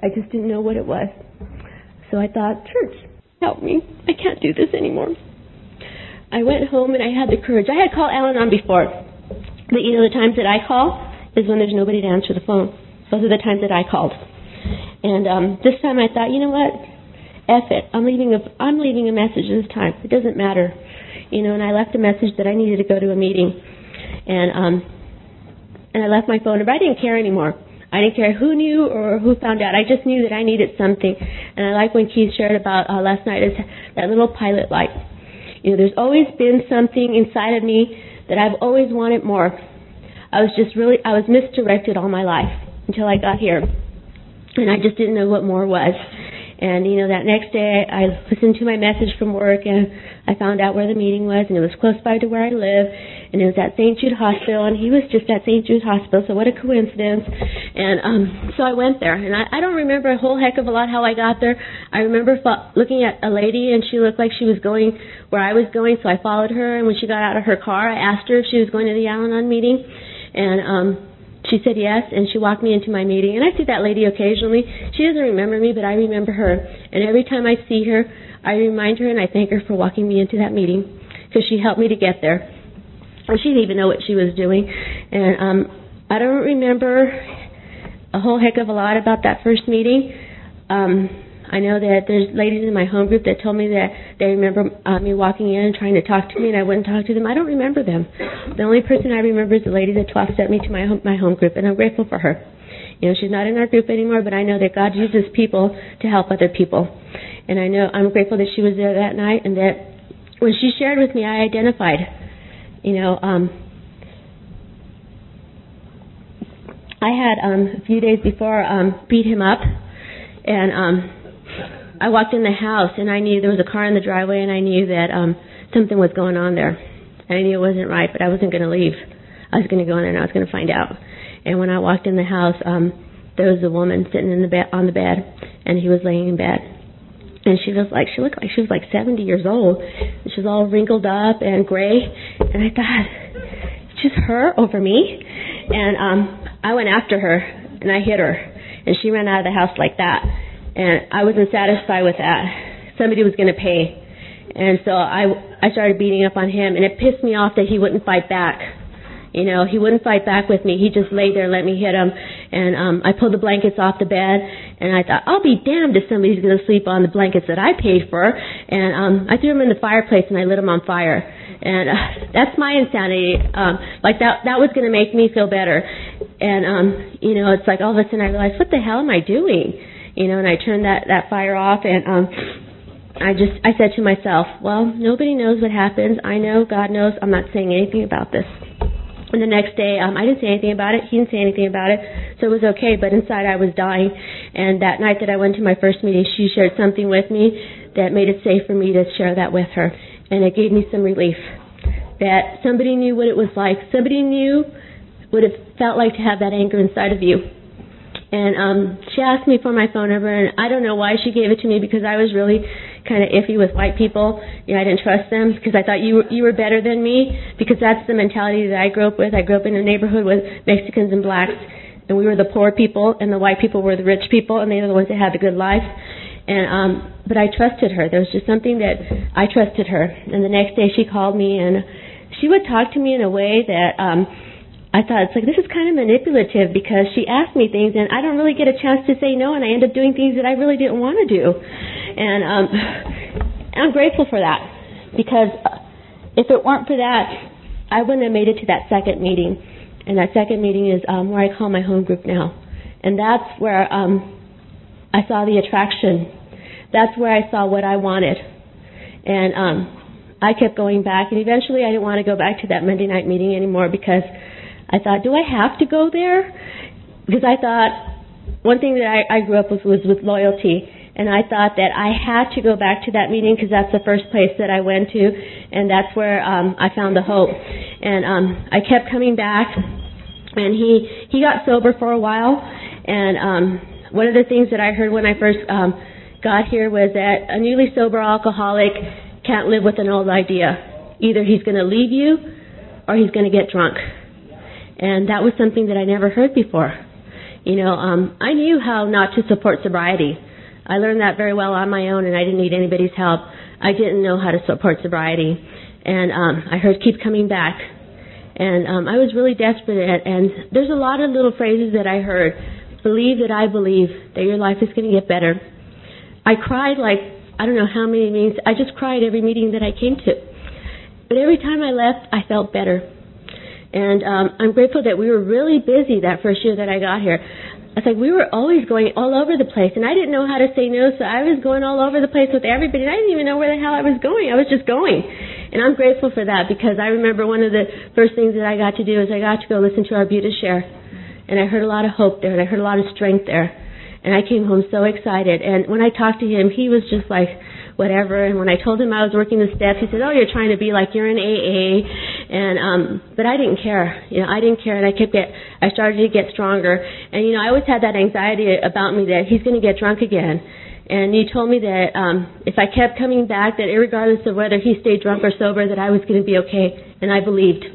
I just didn't know what it was. So I thought, church, help me. I can't do this anymore. I went home, and I had the courage. I had called Al-Anon before, but you know, the times that I call is when there's nobody to answer the phone. Those are the times that I called. And this time I thought, you know what, F it. I'm leaving a message this time. It doesn't matter. You know, and I left a message that I needed to go to a meeting. And I left my phone number. I didn't care anymore. I didn't care who knew or who found out. I just knew that I needed something. And I like when Keith shared about last night, is that little pilot light. You know, there's always been something inside of me that I've always wanted more. I was misdirected all my life until I got here. And I just didn't know what more was. And, you know, that next day I listened to my message from work, and I found out where the meeting was, and it was close by to where I live, and it was at St. Jude Hospital, and he was just at St. Jude Hospital, so what a coincidence. And so I went there, and I don't remember a whole heck of a lot how I got there. I remember looking at a lady, and she looked like she was going where I was going, so I followed her, and when she got out of her car, I asked her if she was going to the Al-Anon meeting, and she said yes, and she walked me into my meeting. And I see that lady occasionally. She doesn't remember me, but I remember her. And every time I see her, I remind her and I thank her for walking me into that meeting, because she helped me to get there. And she didn't even know what she was doing. And I don't remember a whole heck of a lot about that first meeting. I know that there's ladies in my home group that told me that they remember me walking in and trying to talk to me, and I wouldn't talk to them. I don't remember them. The only person I remember is the lady that 12-stepped me to my home group, and I'm grateful for her. You know, she's not in our group anymore, but I know that God uses people to help other people. And I know I'm grateful that she was there that night, and that when she shared with me, I identified. You know, I had a few days before beat him up, and I walked in the house, and I knew there was a car in the driveway, and I knew that something was going on there. I knew it wasn't right, but I wasn't going to leave. I was going to go in there, and I was going to find out. And when I walked in the house, there was a woman sitting in the on the bed, and he was laying in bed. And she was like, she looked like she was like 70 years old. She was all wrinkled up and gray. And I thought, it's just her over me. And I went after her, and I hit her. And she ran out of the house like that. And I wasn't satisfied with that. Somebody was going to pay. And so I started beating up on him, and it pissed me off that he wouldn't fight back. You know, he wouldn't fight back with me. He just lay there and let me hit him. And I pulled the blankets off the bed, and I thought, I'll be damned if somebody's going to sleep on the blankets that I paid for. And I threw him in the fireplace, and I lit him on fire. And that's my insanity. Like, that was going to make me feel better. And, you know, it's like all of a sudden I realized, what the hell am I doing? You know, and I turned that fire off, and I said to myself, well, nobody knows what happens. I know, God knows, I'm not saying anything about this. And the next day, I didn't say anything about it. He didn't say anything about it. So it was okay, but inside I was dying. And that night that I went to my first meeting, she shared something with me that made it safe for me to share that with her. And it gave me some relief that somebody knew what it was like. Somebody knew what it felt like to have that anger inside of you. And she asked me for my phone number, and I don't know why she gave it to me, because I was really kind of iffy with white people. You know, I didn't trust them because I thought you were better than me, because that's the mentality that I grew up with. I grew up in a neighborhood with Mexicans and blacks, and we were the poor people, and the white people were the rich people, and they were the ones that had the good life. And but I trusted her. There was just something that I trusted her. And the next day she called me, and she would talk to me in a way that I thought, it's like, this is kind of manipulative, because she asked me things, and I don't really get a chance to say no, and I end up doing things that I really didn't want to do. And I'm grateful for that, because if it weren't for that, I wouldn't have made it to that second meeting. And that second meeting is where I call my home group now. And that's where I saw the attraction. That's where I saw what I wanted. And I kept going back, and eventually I didn't want to go back to that Monday night meeting anymore, because I thought, do I have to go there? Because I thought, one thing that I grew up with was with loyalty, and I thought that I had to go back to that meeting because that's the first place that I went to, and that's where I found the hope. And I kept coming back, and he got sober for a while, and one of the things that I heard when I first got here was that a newly sober alcoholic can't live with an old idea. Either he's going to leave you or he's going to get drunk. And that was something that I never heard before. You know, I knew how not to support sobriety. I learned that very well on my own, and I didn't need anybody's help. I didn't know how to support sobriety. And I heard keep coming back. And I was really desperate. And there's a lot of little phrases that I heard. Believe that I believe that your life is going to get better. I cried like, I don't know how many meetings. I just cried every meeting that I came to. But every time I left, I felt better. And I'm grateful that we were really busy that first year that I got here. It's like we were always going all over the place, and I didn't know how to say no, so I was going all over the place with everybody, and I didn't even know where the hell I was going. I was just going. And I'm grateful for that, because I remember one of the first things that I got to do is I got to go listen to our Buddha share. And I heard a lot of hope there, and I heard a lot of strength there. And I came home so excited. And when I talked to him, he was just like, whatever. And when I told him I was working the steps, he said, oh, you're trying to be like you're in AA. And but I didn't care. You know, I didn't care. And I started to get stronger. And, you know, I always had that anxiety about me that he's going to get drunk again. And you told me that if I kept coming back, that irregardless of whether he stayed drunk or sober, that I was going to be okay. And I believed.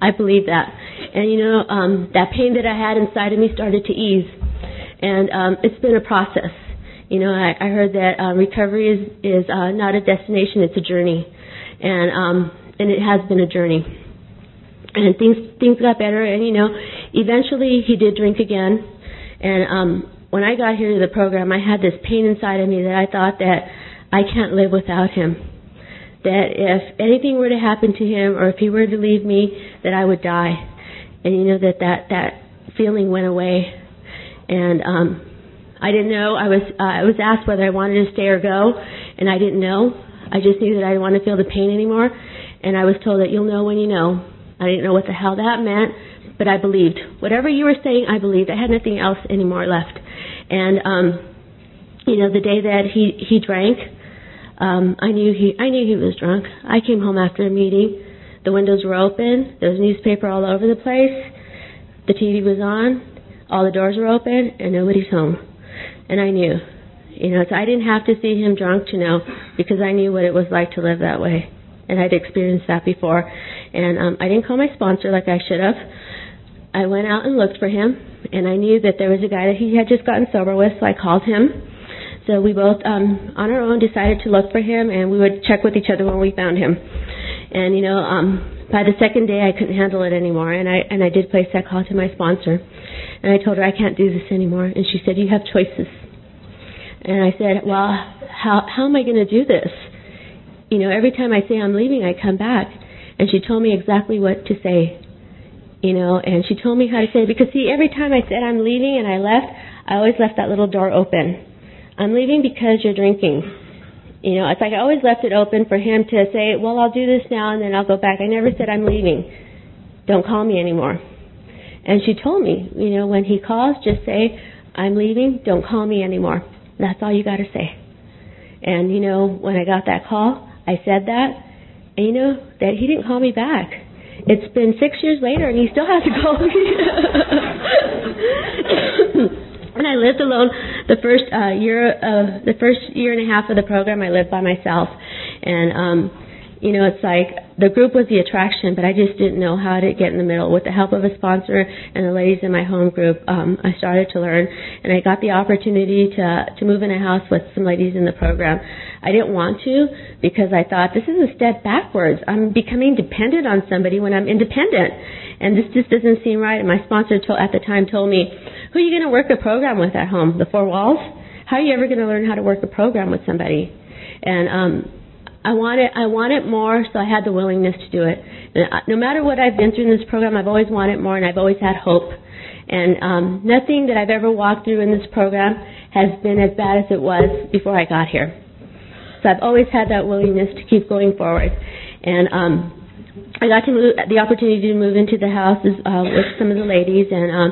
I believed that. And, you know, that pain that I had inside of me started to ease. And it's been a process. You know, I heard that recovery is not a destination, it's a journey. And it has been a journey. And things got better, and, you know, eventually he did drink again. And when I got here to the program, I had this pain inside of me that I thought that I can't live without him. That if anything were to happen to him or if he were to leave me, that I would die. And, you know, that feeling went away. And I didn't know. I was asked whether I wanted to stay or go, and I didn't know. I just knew that I didn't want to feel the pain anymore. And I was told that you'll know when you know. I didn't know what the hell that meant, but I believed. Whatever you were saying, I believed. I had nothing else anymore left. And, you know, the day that he drank, I knew he was drunk. I came home after a meeting. The windows were open. There was newspaper all over the place. The TV was on. All the doors were open, and nobody's home. And I knew. You know, so I didn't have to see him drunk to know, because I knew what it was like to live that way. And I'd experienced that before. And I didn't call my sponsor like I should have. I went out and looked for him, and I knew that there was a guy that he had just gotten sober with, so I called him. So we both, on our own, decided to look for him, and we would check with each other when we found him. And, you know, by the second day, I couldn't handle it anymore, and I did place that call to my sponsor. And I told her, I can't do this anymore. And she said, you have choices. And I said, well, how am I going to do this? You know, every time I say I'm leaving, I come back. And she told me exactly what to say. You know, and she told me how to say it. Because, see, every time I said I'm leaving and I left, I always left that little door open. I'm leaving because you're drinking. You know, it's like I always left it open for him to say, well, I'll do this now and then I'll go back. I never said I'm leaving. Don't call me anymore. And she told me, you know, when he calls, just say, I'm leaving, don't call me anymore. That's all you got to say. And, you know, when I got that call, I said that. And, you know, that he didn't call me back. It's been 6 years later, and he still hasn't called me. And I lived alone the first year and a half of the program. I lived by myself, and you know, it's like the group was the attraction, but I just didn't know how to get in the middle. With the help of a sponsor and the ladies in my home group, I started to learn, and I got the opportunity to move in a house with some ladies in the program. I didn't want to because I thought this is a step backwards. I'm becoming dependent on somebody when I'm independent, and this just doesn't seem right. And my sponsor at the time told me, who are you going to work a program with at home? The four walls? How are you ever going to learn how to work a program with somebody? And I wanted more, so I had the willingness to do it. No matter what I've been through in this program, I've always wanted more, and I've always had hope. And nothing that I've ever walked through in this program has been as bad as it was before I got here. So I've always had that willingness to keep going forward. And I got to the opportunity to move into the houses with some of the ladies, and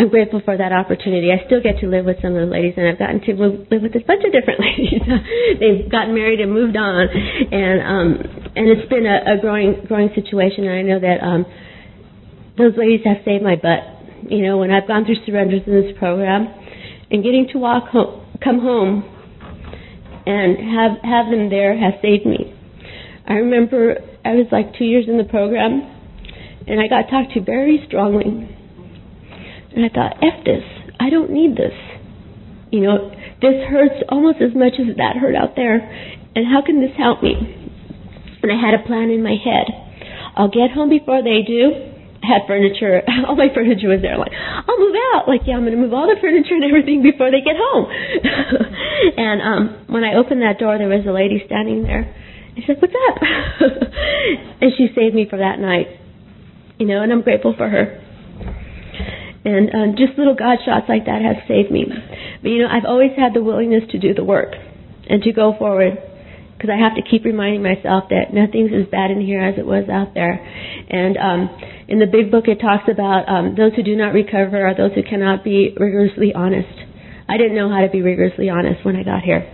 I'm grateful for that opportunity. I still get to live with some of the ladies, and I've gotten to live with a bunch of different ladies. They've gotten married and moved on, and it's been a growing situation. And I know that those ladies have saved my butt. You know, when I've gone through surrenders in this program, and getting to come home, and have them there has saved me. I remember I was like 2 years in the program, and I got talked to very strongly. And I thought, F this. I don't need this. You know, this hurts almost as much as that hurt out there. And how can this help me? And I had a plan in my head. I'll get home before they do. I had furniture. All my furniture was there. I'm like, I'll move out. Like, yeah, I'm going to move all the furniture and everything before they get home. And when I opened that door, there was a lady standing there. I said, what's up? And she saved me for that night. You know, and I'm grateful for her. And just little God shots like that have saved me. But, you know, I've always had the willingness to do the work and to go forward, because I have to keep reminding myself that nothing's as bad in here as it was out there. And in the big book, it talks about those who do not recover are those who cannot be rigorously honest. I didn't know how to be rigorously honest when I got here.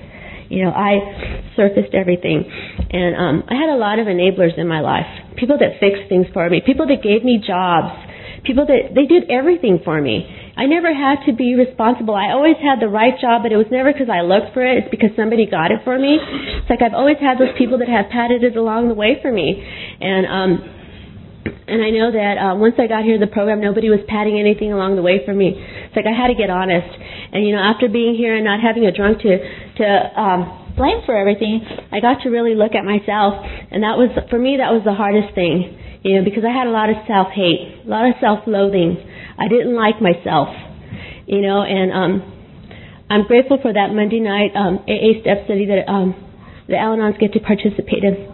You know, I surfaced everything. And I had a lot of enablers in my life, people that fixed things for me, people that gave me jobs, people that they did everything for me. I never had to be responsible. I always had the right job, but it was never because I looked for it. It's because somebody got it for me. It's like I've always had those people that have padded it along the way for me. And I know that once I got here to the program, nobody was patting anything along the way for me. It's like I had to get honest. And, you know, after being here and not having a drunk to blame for everything, I got to really look at myself. And that was, for me, that was the hardest thing. You know, because I had a lot of self-hate, a lot of self-loathing. I didn't like myself, you know, and I'm grateful for that Monday night AA step study that the Al-Anons get to participate in,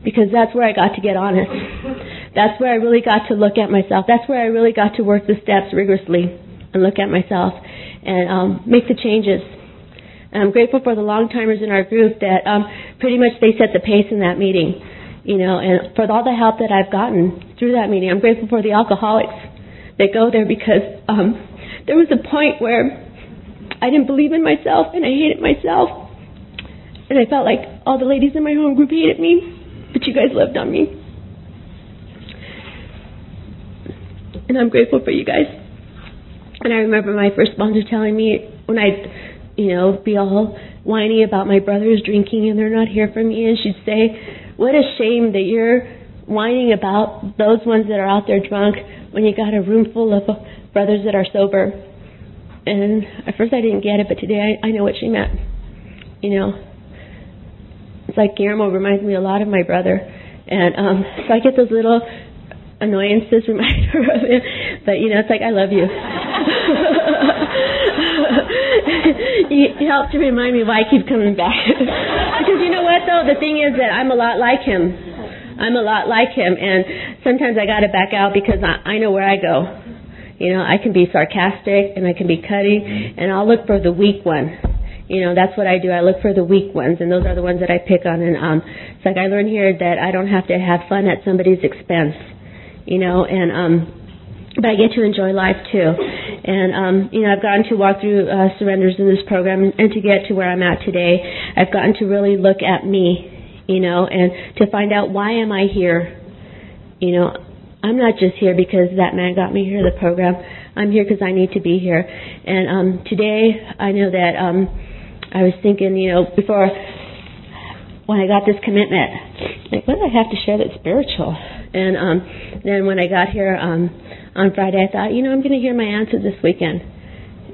because that's where I got to get honest. That's where I really got to look at myself. That's where I really got to work the steps rigorously and look at myself and make the changes. And I'm grateful for the long-timers in our group that pretty much they set the pace in that meeting. You know, and for all the help that I've gotten through that meeting, I'm grateful for the alcoholics that go there, because there was a point where I didn't believe in myself and I hated myself. And I felt like all the ladies in my home group hated me, but you guys loved on me. And I'm grateful for you guys. And I remember my first sponsor telling me when I'd, be all whiny about my brothers drinking and they're not here for me, and she'd say, what a shame that you're whining about those ones that are out there drunk when you got a room full of brothers that are sober. And at first I didn't get it, but today I know what she meant. It's like Guillermo reminds me a lot of my brother. And so I get those little annoyances remind her of him. But, it's like, I love you. He helped to remind me why I keep coming back. Because you know what, though? The thing is that I'm a lot like him. And sometimes I got to back out because I know where I go. I can be sarcastic and I can be cutting, and I'll look for the weak one. That's what I do. I look for the weak ones, and those are the ones that I pick on. And it's like I learned here that I don't have to have fun at somebody's expense, and but I get to enjoy life too. And I've gotten to walk through surrenders in this program, and to get to where I'm at today, I've gotten to really look at me, and to find out why am I here. I'm not just here because that man got me here to the program. I'm here because I need to be here. And today, I know that I was thinking, before when I got this commitment, like, what do I have to share that's spiritual? And then when I got here on Friday, I thought, I'm going to hear my answer this weekend.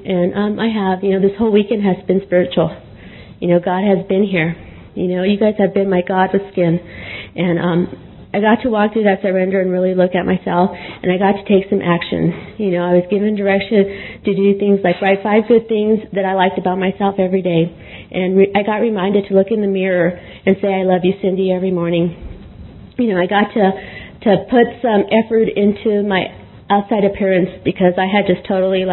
And I have. This whole weekend has been spiritual. God has been here. You guys have been my God with skin. And I got to walk through that surrender and really look at myself, and I got to take some action. I was given direction to do things like write 5 good things that I liked about myself every day. And I got reminded to look in the mirror and say, I love you, Cindy, every morning. I got to put some effort into my outside appearance because I had just totally,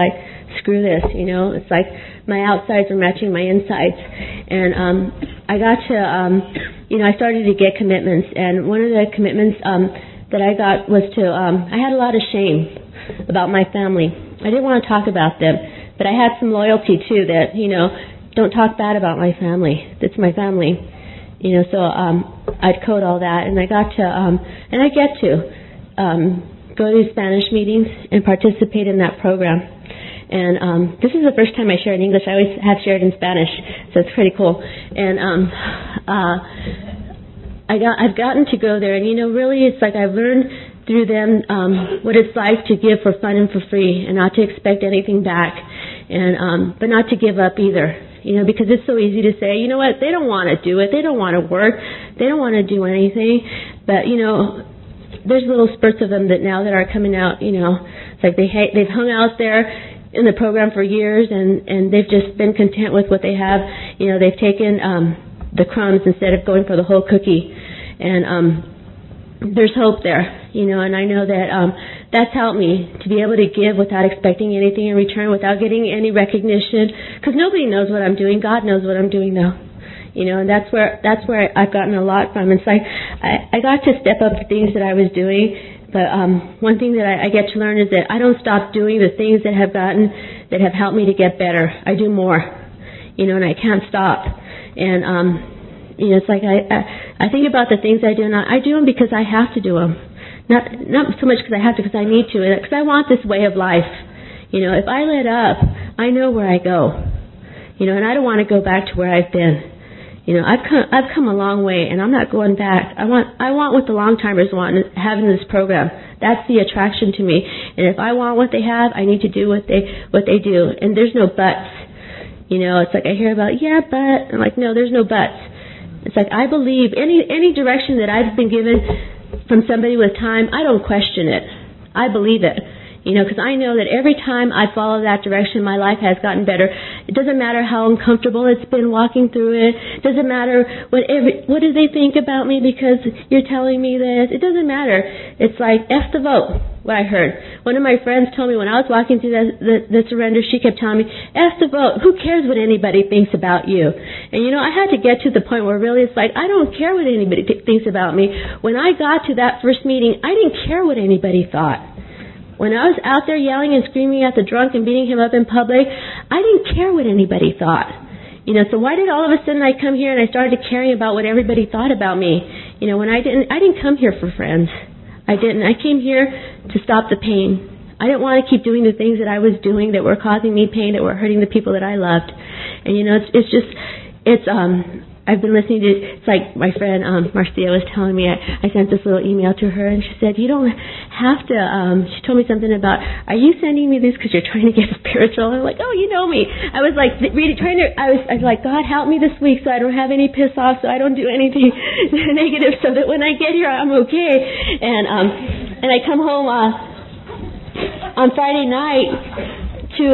screw this, It's like my outsides were matching my insides. And I got to... I started to get commitments, and one of the commitments that I got was to, I had a lot of shame about my family. I didn't want to talk about them, but I had some loyalty, too, that, don't talk bad about my family. That's my family. So I'd code all that, and I got to, and I get to go to Spanish meetings and participate in that program. And this is the first time I share in English. I always have shared in Spanish, so it's pretty cool. And I've gotten to go there, and really, it's like I've learned through them what it's like to give for fun and for free, and not to expect anything back, and but not to give up either, because it's so easy to say, what, they don't want to do it, they don't want to work, they don't want to do anything, but there's little spurts of them that now that are coming out, it's like they've hung out there in the program for years, and they've just been content with what they have, they've taken the crumbs instead of going for the whole cookie. And there's hope there, and I know that that's helped me to be able to give without expecting anything in return, without getting any recognition, because nobody knows what I'm doing. God knows what I'm doing, though, and that's where I've gotten a lot from. It's like I got to step up the things that I was doing. But one thing that I get to learn is that I don't stop doing the things that have helped me to get better. I do more, and I can't stop. And it's like I think about the things I do, and I do them because I have to do them, not so much because I have to, because I need to, because I want this way of life. If I let up, I know where I go, and I don't want to go back to where I've been. I've come a long way, and I'm not going back. I want what the long timers want to have in this program. That's the attraction to me. And if I want what they have, I need to do what they do. And there's no buts. It's like I hear about, yeah, but I'm like, no, there's no buts. It's like I believe any direction that I've been given from somebody with time, I don't question it. I believe it. Because I know that every time I follow that direction, my life has gotten better. It doesn't matter how uncomfortable it's been walking through it. It doesn't matter what do they think about me because you're telling me this. It doesn't matter. It's like, F the vote, what I heard. One of my friends told me when I was walking through the surrender, she kept telling me, F the vote. Who cares what anybody thinks about you? And, I had to get to the point where really it's like, I don't care what anybody thinks about me. When I got to that first meeting, I didn't care what anybody thought. When I was out there yelling and screaming at the drunk and beating him up in public, I didn't care what anybody thought. You know, so why did all of a sudden I come here and I started to caring about what everybody thought about me? You know, when I didn't come here for friends. I didn't. I came here to stop the pain. I didn't want to keep doing the things that I was doing that were causing me pain, that were hurting the people that I loved. And you know, it's just I've been listening to, it's like my friend Marcia was telling me, I sent this little email to her, and she said, you don't have to, she told me something about, are you sending me this because you're trying to get spiritual? And I'm like, oh, you know me. I was like, really trying to, I was like, God, help me this week so I don't have any piss off, so I don't do anything negative, so that when I get here, I'm okay. And I come home on Friday night to...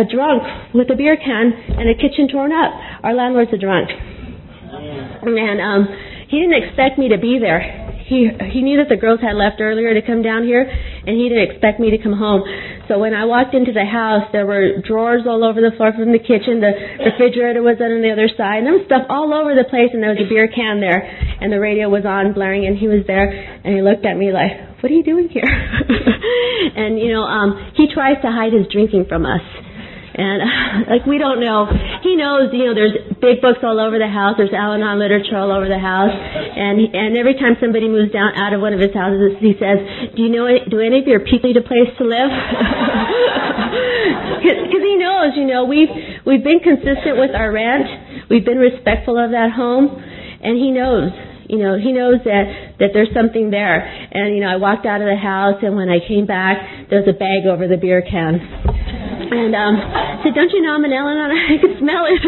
a drunk with a beer can and a kitchen torn up. Our landlord's a drunk. And he didn't expect me to be there. He knew that the girls had left earlier to come down here, and he didn't expect me to come home. So when I walked into the house, there were drawers all over the floor from the kitchen. The refrigerator was on the other side. And there was stuff all over the place, and there was a beer can there. And the radio was on, blaring, and he was there. And he looked at me like, what are you doing here? And, you know, he tries to hide his drinking from us. And, like, we don't know. He knows, you know, there's big books all over the house. There's Al-Anon literature all over the house. And every time somebody moves down out of one of his houses, he says, do any of your people need a place to live? Because he knows, you know, we've been consistent with our rent. We've been respectful of that home. And he knows. You know, he knows that there's something there. And, you know, I walked out of the house, and when I came back, there was a bag over the beer can. And I said, don't you know I'm an Al-Anon? I could smell it.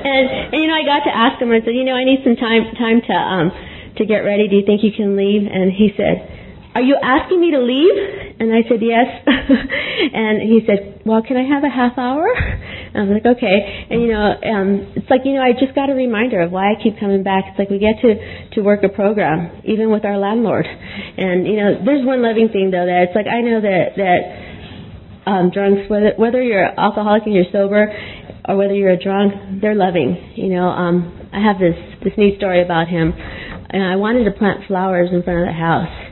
and, you know, I got to ask him. I said, you know, I need some time to get ready. Do you think you can leave? And he said, are you asking me to leave? And I said, yes. And he said, well, can I have a half hour? And I was like, okay. And, you know, it's like, you know, I just got a reminder of why I keep coming back. It's like we get to work a program, even with our landlord. And, you know, there's one loving thing, though, that it's like I know that drunks, whether you're alcoholic and you're sober or whether you're a drunk, they're loving. You know, I have this neat story about him. And I wanted to plant flowers in front of the house.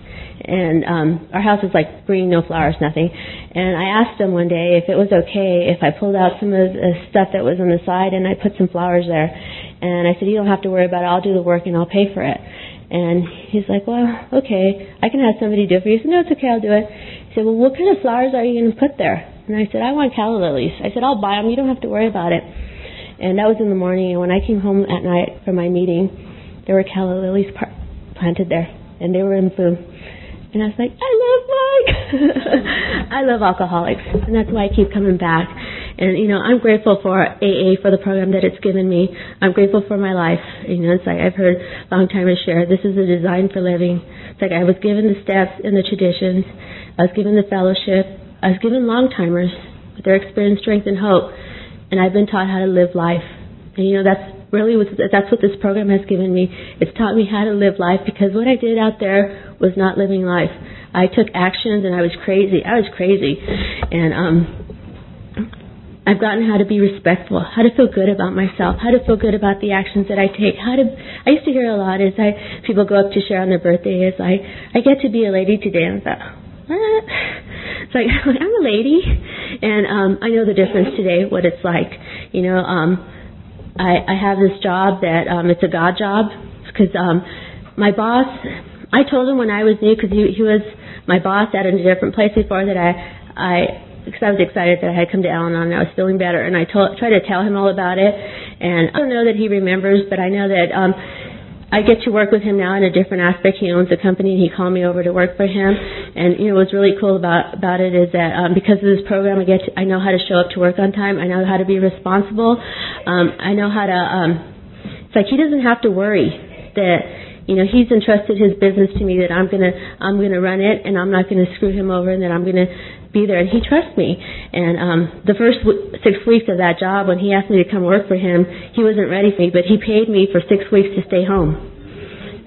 And our house is like green, no flowers, nothing. And I asked him one day if it was okay if I pulled out some of the stuff that was on the side and I put some flowers there. And I said, you don't have to worry about it. I'll do the work and I'll pay for it. And he's like, well, okay, I can have somebody do it for you. I said, no, it's okay, I'll do it. He said, well, what kind of flowers are you going to put there? And I said, I want calla lilies. I said, I'll buy them. You don't have to worry about it. And that was in the morning. And when I came home at night from my meeting, there were calla lilies planted there. And they were in bloom. And I was like, I love Mike. I love alcoholics. And that's why I keep coming back. And, you know, I'm grateful for AA, for the program that it's given me. I'm grateful for my life. You know, it's like I've heard long-timers share, this is a design for living. It's like I was given the steps and the traditions. I was given the fellowship. I was given long-timers with their experience, strength, and hope. And I've been taught how to live life. And, you know, that's what this program has given me. It's taught me how to live life, because what I did out there was not living life. I took actions, and I was crazy. And I've gotten how to be respectful, how to feel good about myself, how to feel good about the actions that I take. I used to hear a lot people go up to share on their birthday, is I get to be a lady today. And I thought, what? It's like, I'm a lady. And I know the difference today, what it's like. You know, I have this job that it's a God job, because my boss, I told him when I was new, because he was my boss at a different place before, that because I was excited that I had come to Al-Anon and I was feeling better, and I tried to tell him all about it. And I don't know that he remembers, but I know that I get to work with him now in a different aspect. He owns a company, and he called me over to work for him. And, you know, what's really cool about it is that because of this program, I know how to show up to work on time. I know how to be responsible. I know how to, it's like he doesn't have to worry that, you know, he's entrusted his business to me, that I'm gonna run it, and I'm not gonna screw him over, and that I'm gonna be there, and he trusts me. And the first 6 weeks of that job, when he asked me to come work for him, he wasn't ready for me, but he paid me for 6 weeks to stay home.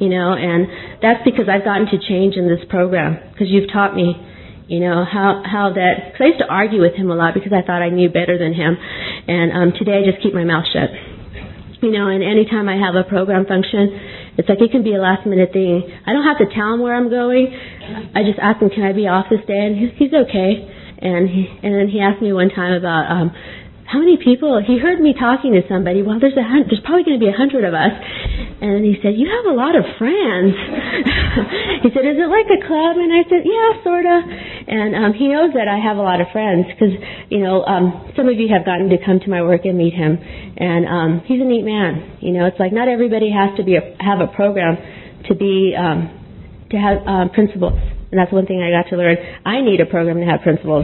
You know, and that's because I've gotten to change in this program, because you've taught me, you know, how that. Because I used to argue with him a lot because I thought I knew better than him, and today I just keep my mouth shut. You know, and any time I have a program function, it's like it can be a last-minute thing. I don't have to tell him where I'm going. I just ask him, can I be off this day? And he's okay. And he asked me one time about how many people, he heard me talking to somebody, well, there's probably going to be 100 of us. And he said, you have a lot of friends. He said, is it like a club? And I said, yeah, sort of. And he knows that I have a lot of friends because, you know, some of you have gotten to come to my work and meet him. And he's a neat man. You know, it's like not everybody has to have a program to be, to have principles. And that's one thing I got to learn. I need a program to have principles.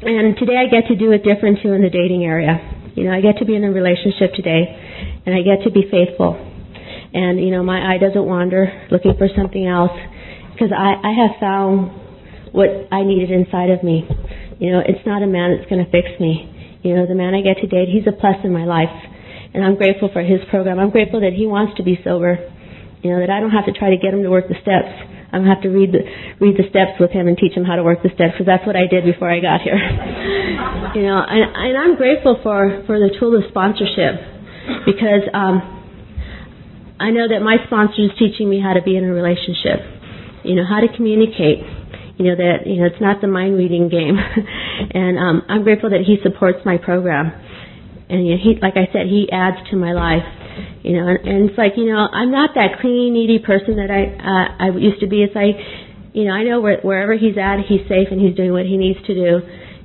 And today I get to do it different, too, in the dating area. You know, I get to be in a relationship today, and I get to be faithful. And, you know, my eye doesn't wander looking for something else because I have found what I needed inside of me. You know, it's not a man that's going to fix me. You know, the man I get to date, he's a plus in my life, and I'm grateful for his program. I'm grateful that he wants to be sober, you know, that I don't have to try to get him to work the steps. I'm going to have to read the steps with him and teach him how to work the steps because that's what I did before I got here. You know, and I'm grateful for the tool of sponsorship because I know that my sponsor is teaching me how to be in a relationship, you know, how to communicate, you know, that, you know, it's not the mind-reading game. And I'm grateful that he supports my program. And, you know, he, like I said, he adds to my life. You know, and it's like, you know, I'm not that clingy, needy person that I used to be. It's like, you know, I know wherever he's at, he's safe and he's doing what he needs to do.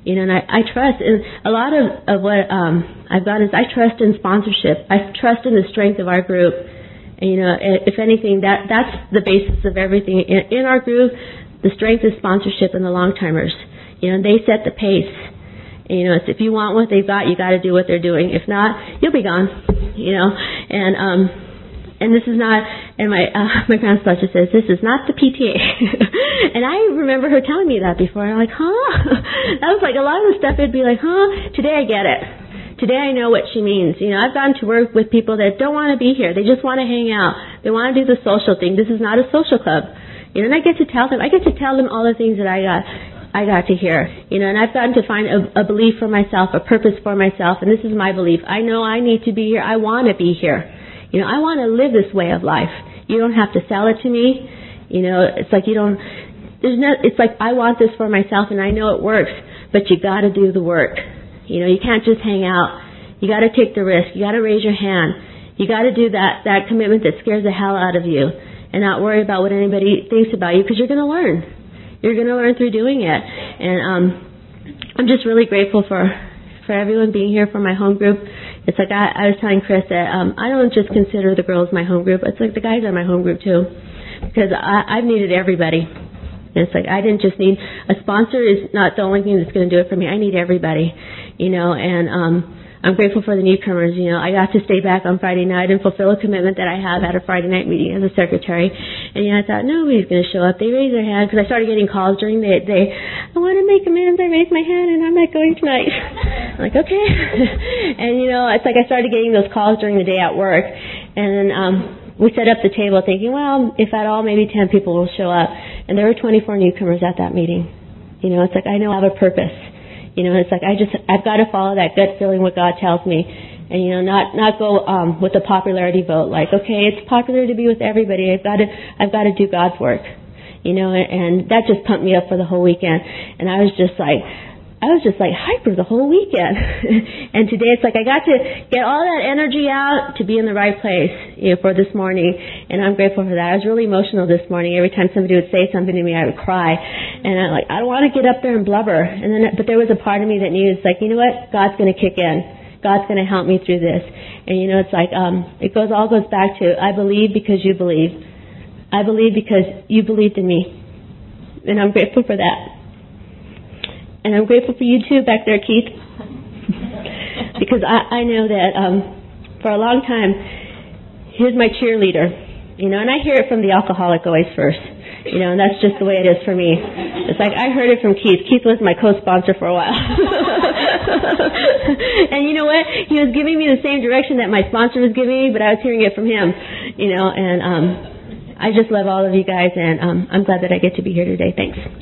You know, and I trust. And a lot of what I've got is I trust in sponsorship. I trust in the strength of our group. And, you know, if anything, that's the basis of everything. In our group, the strength is sponsorship and the long-timers. You know, and they set the pace. You know, it's if you want what they've got, you got to do what they're doing. If not, you'll be gone. You know, and this is not. And my grandpa just says this is not the PTA. And I remember her telling me that before. And I'm like, huh? That was like a lot of the stuff. It'd be like, huh? Today I get it. Today I know what she means. You know, I've gotten to work with people that don't want to be here. They just want to hang out. They want to do the social thing. This is not a social club. You know, and I get to tell them all the things that I got to hear, you know, and I've gotten to find a belief for myself, a purpose for myself, and this is my belief. I know I need to be here. I want to be here. You know, I want to live this way of life. You don't have to sell it to me. You know, it's like it's like I want this for myself, and I know it works, but you got to do the work. You know, you can't just hang out. You got to take the risk. You got to raise your hand. You got to do that commitment that scares the hell out of you and not worry about what anybody thinks about you because you're going to learn. You're going to learn through doing it. And I'm just really grateful for everyone being here, for my home group. It's like I was telling Chris that I don't just consider the girls my home group. It's like the guys are my home group, too, because I've needed everybody. And it's like I didn't just need – a sponsor is not the only thing that's going to do it for me. I need everybody, you know, and I'm grateful for the newcomers. You know, I got to stay back on Friday night and fulfill a commitment that I have at a Friday night meeting as a secretary. And, you know, I thought, nobody's going to show up. They raised their hand because I started getting calls during the day. I want to make amends. I raised my hand and I'm not going tonight. I'm like, okay. And, you know, it's like I started getting those calls during the day at work. And then we set up the table thinking, well, if at all, maybe 10 people will show up. And there were 24 newcomers at that meeting. You know, it's like I know I have a purpose. You know, it's like I've got to follow that gut feeling what God tells me, and you know, not go with the popularity vote. Like, okay, it's popular to be with everybody. I've got to do God's work. You know, and that just pumped me up for the whole weekend. And I was just like hyper the whole weekend. And today it's like I got to get all that energy out to be in the right place, you know, for this morning. And I'm grateful for that. I was really emotional this morning. Every time somebody would say something to me, I would cry. And I'm like, I don't want to get up there and blubber. And then, but there was a part of me that knew, it's like, you know what? God's going to kick in. God's going to help me through this. And you know, it's like it all goes back to I believe because you believe. I believe because you believed in me. And I'm grateful for that. And I'm grateful for you, too, back there, Keith, because I know that for a long time, he was my cheerleader, you know, and I hear it from the alcoholic always first, you know, and that's just the way it is for me. It's like I heard it from Keith. Keith was my co-sponsor for a while. And you know what? He was giving me the same direction that my sponsor was giving me, but I was hearing it from him, you know, and I just love all of you guys, and I'm glad that I get to be here today. Thanks.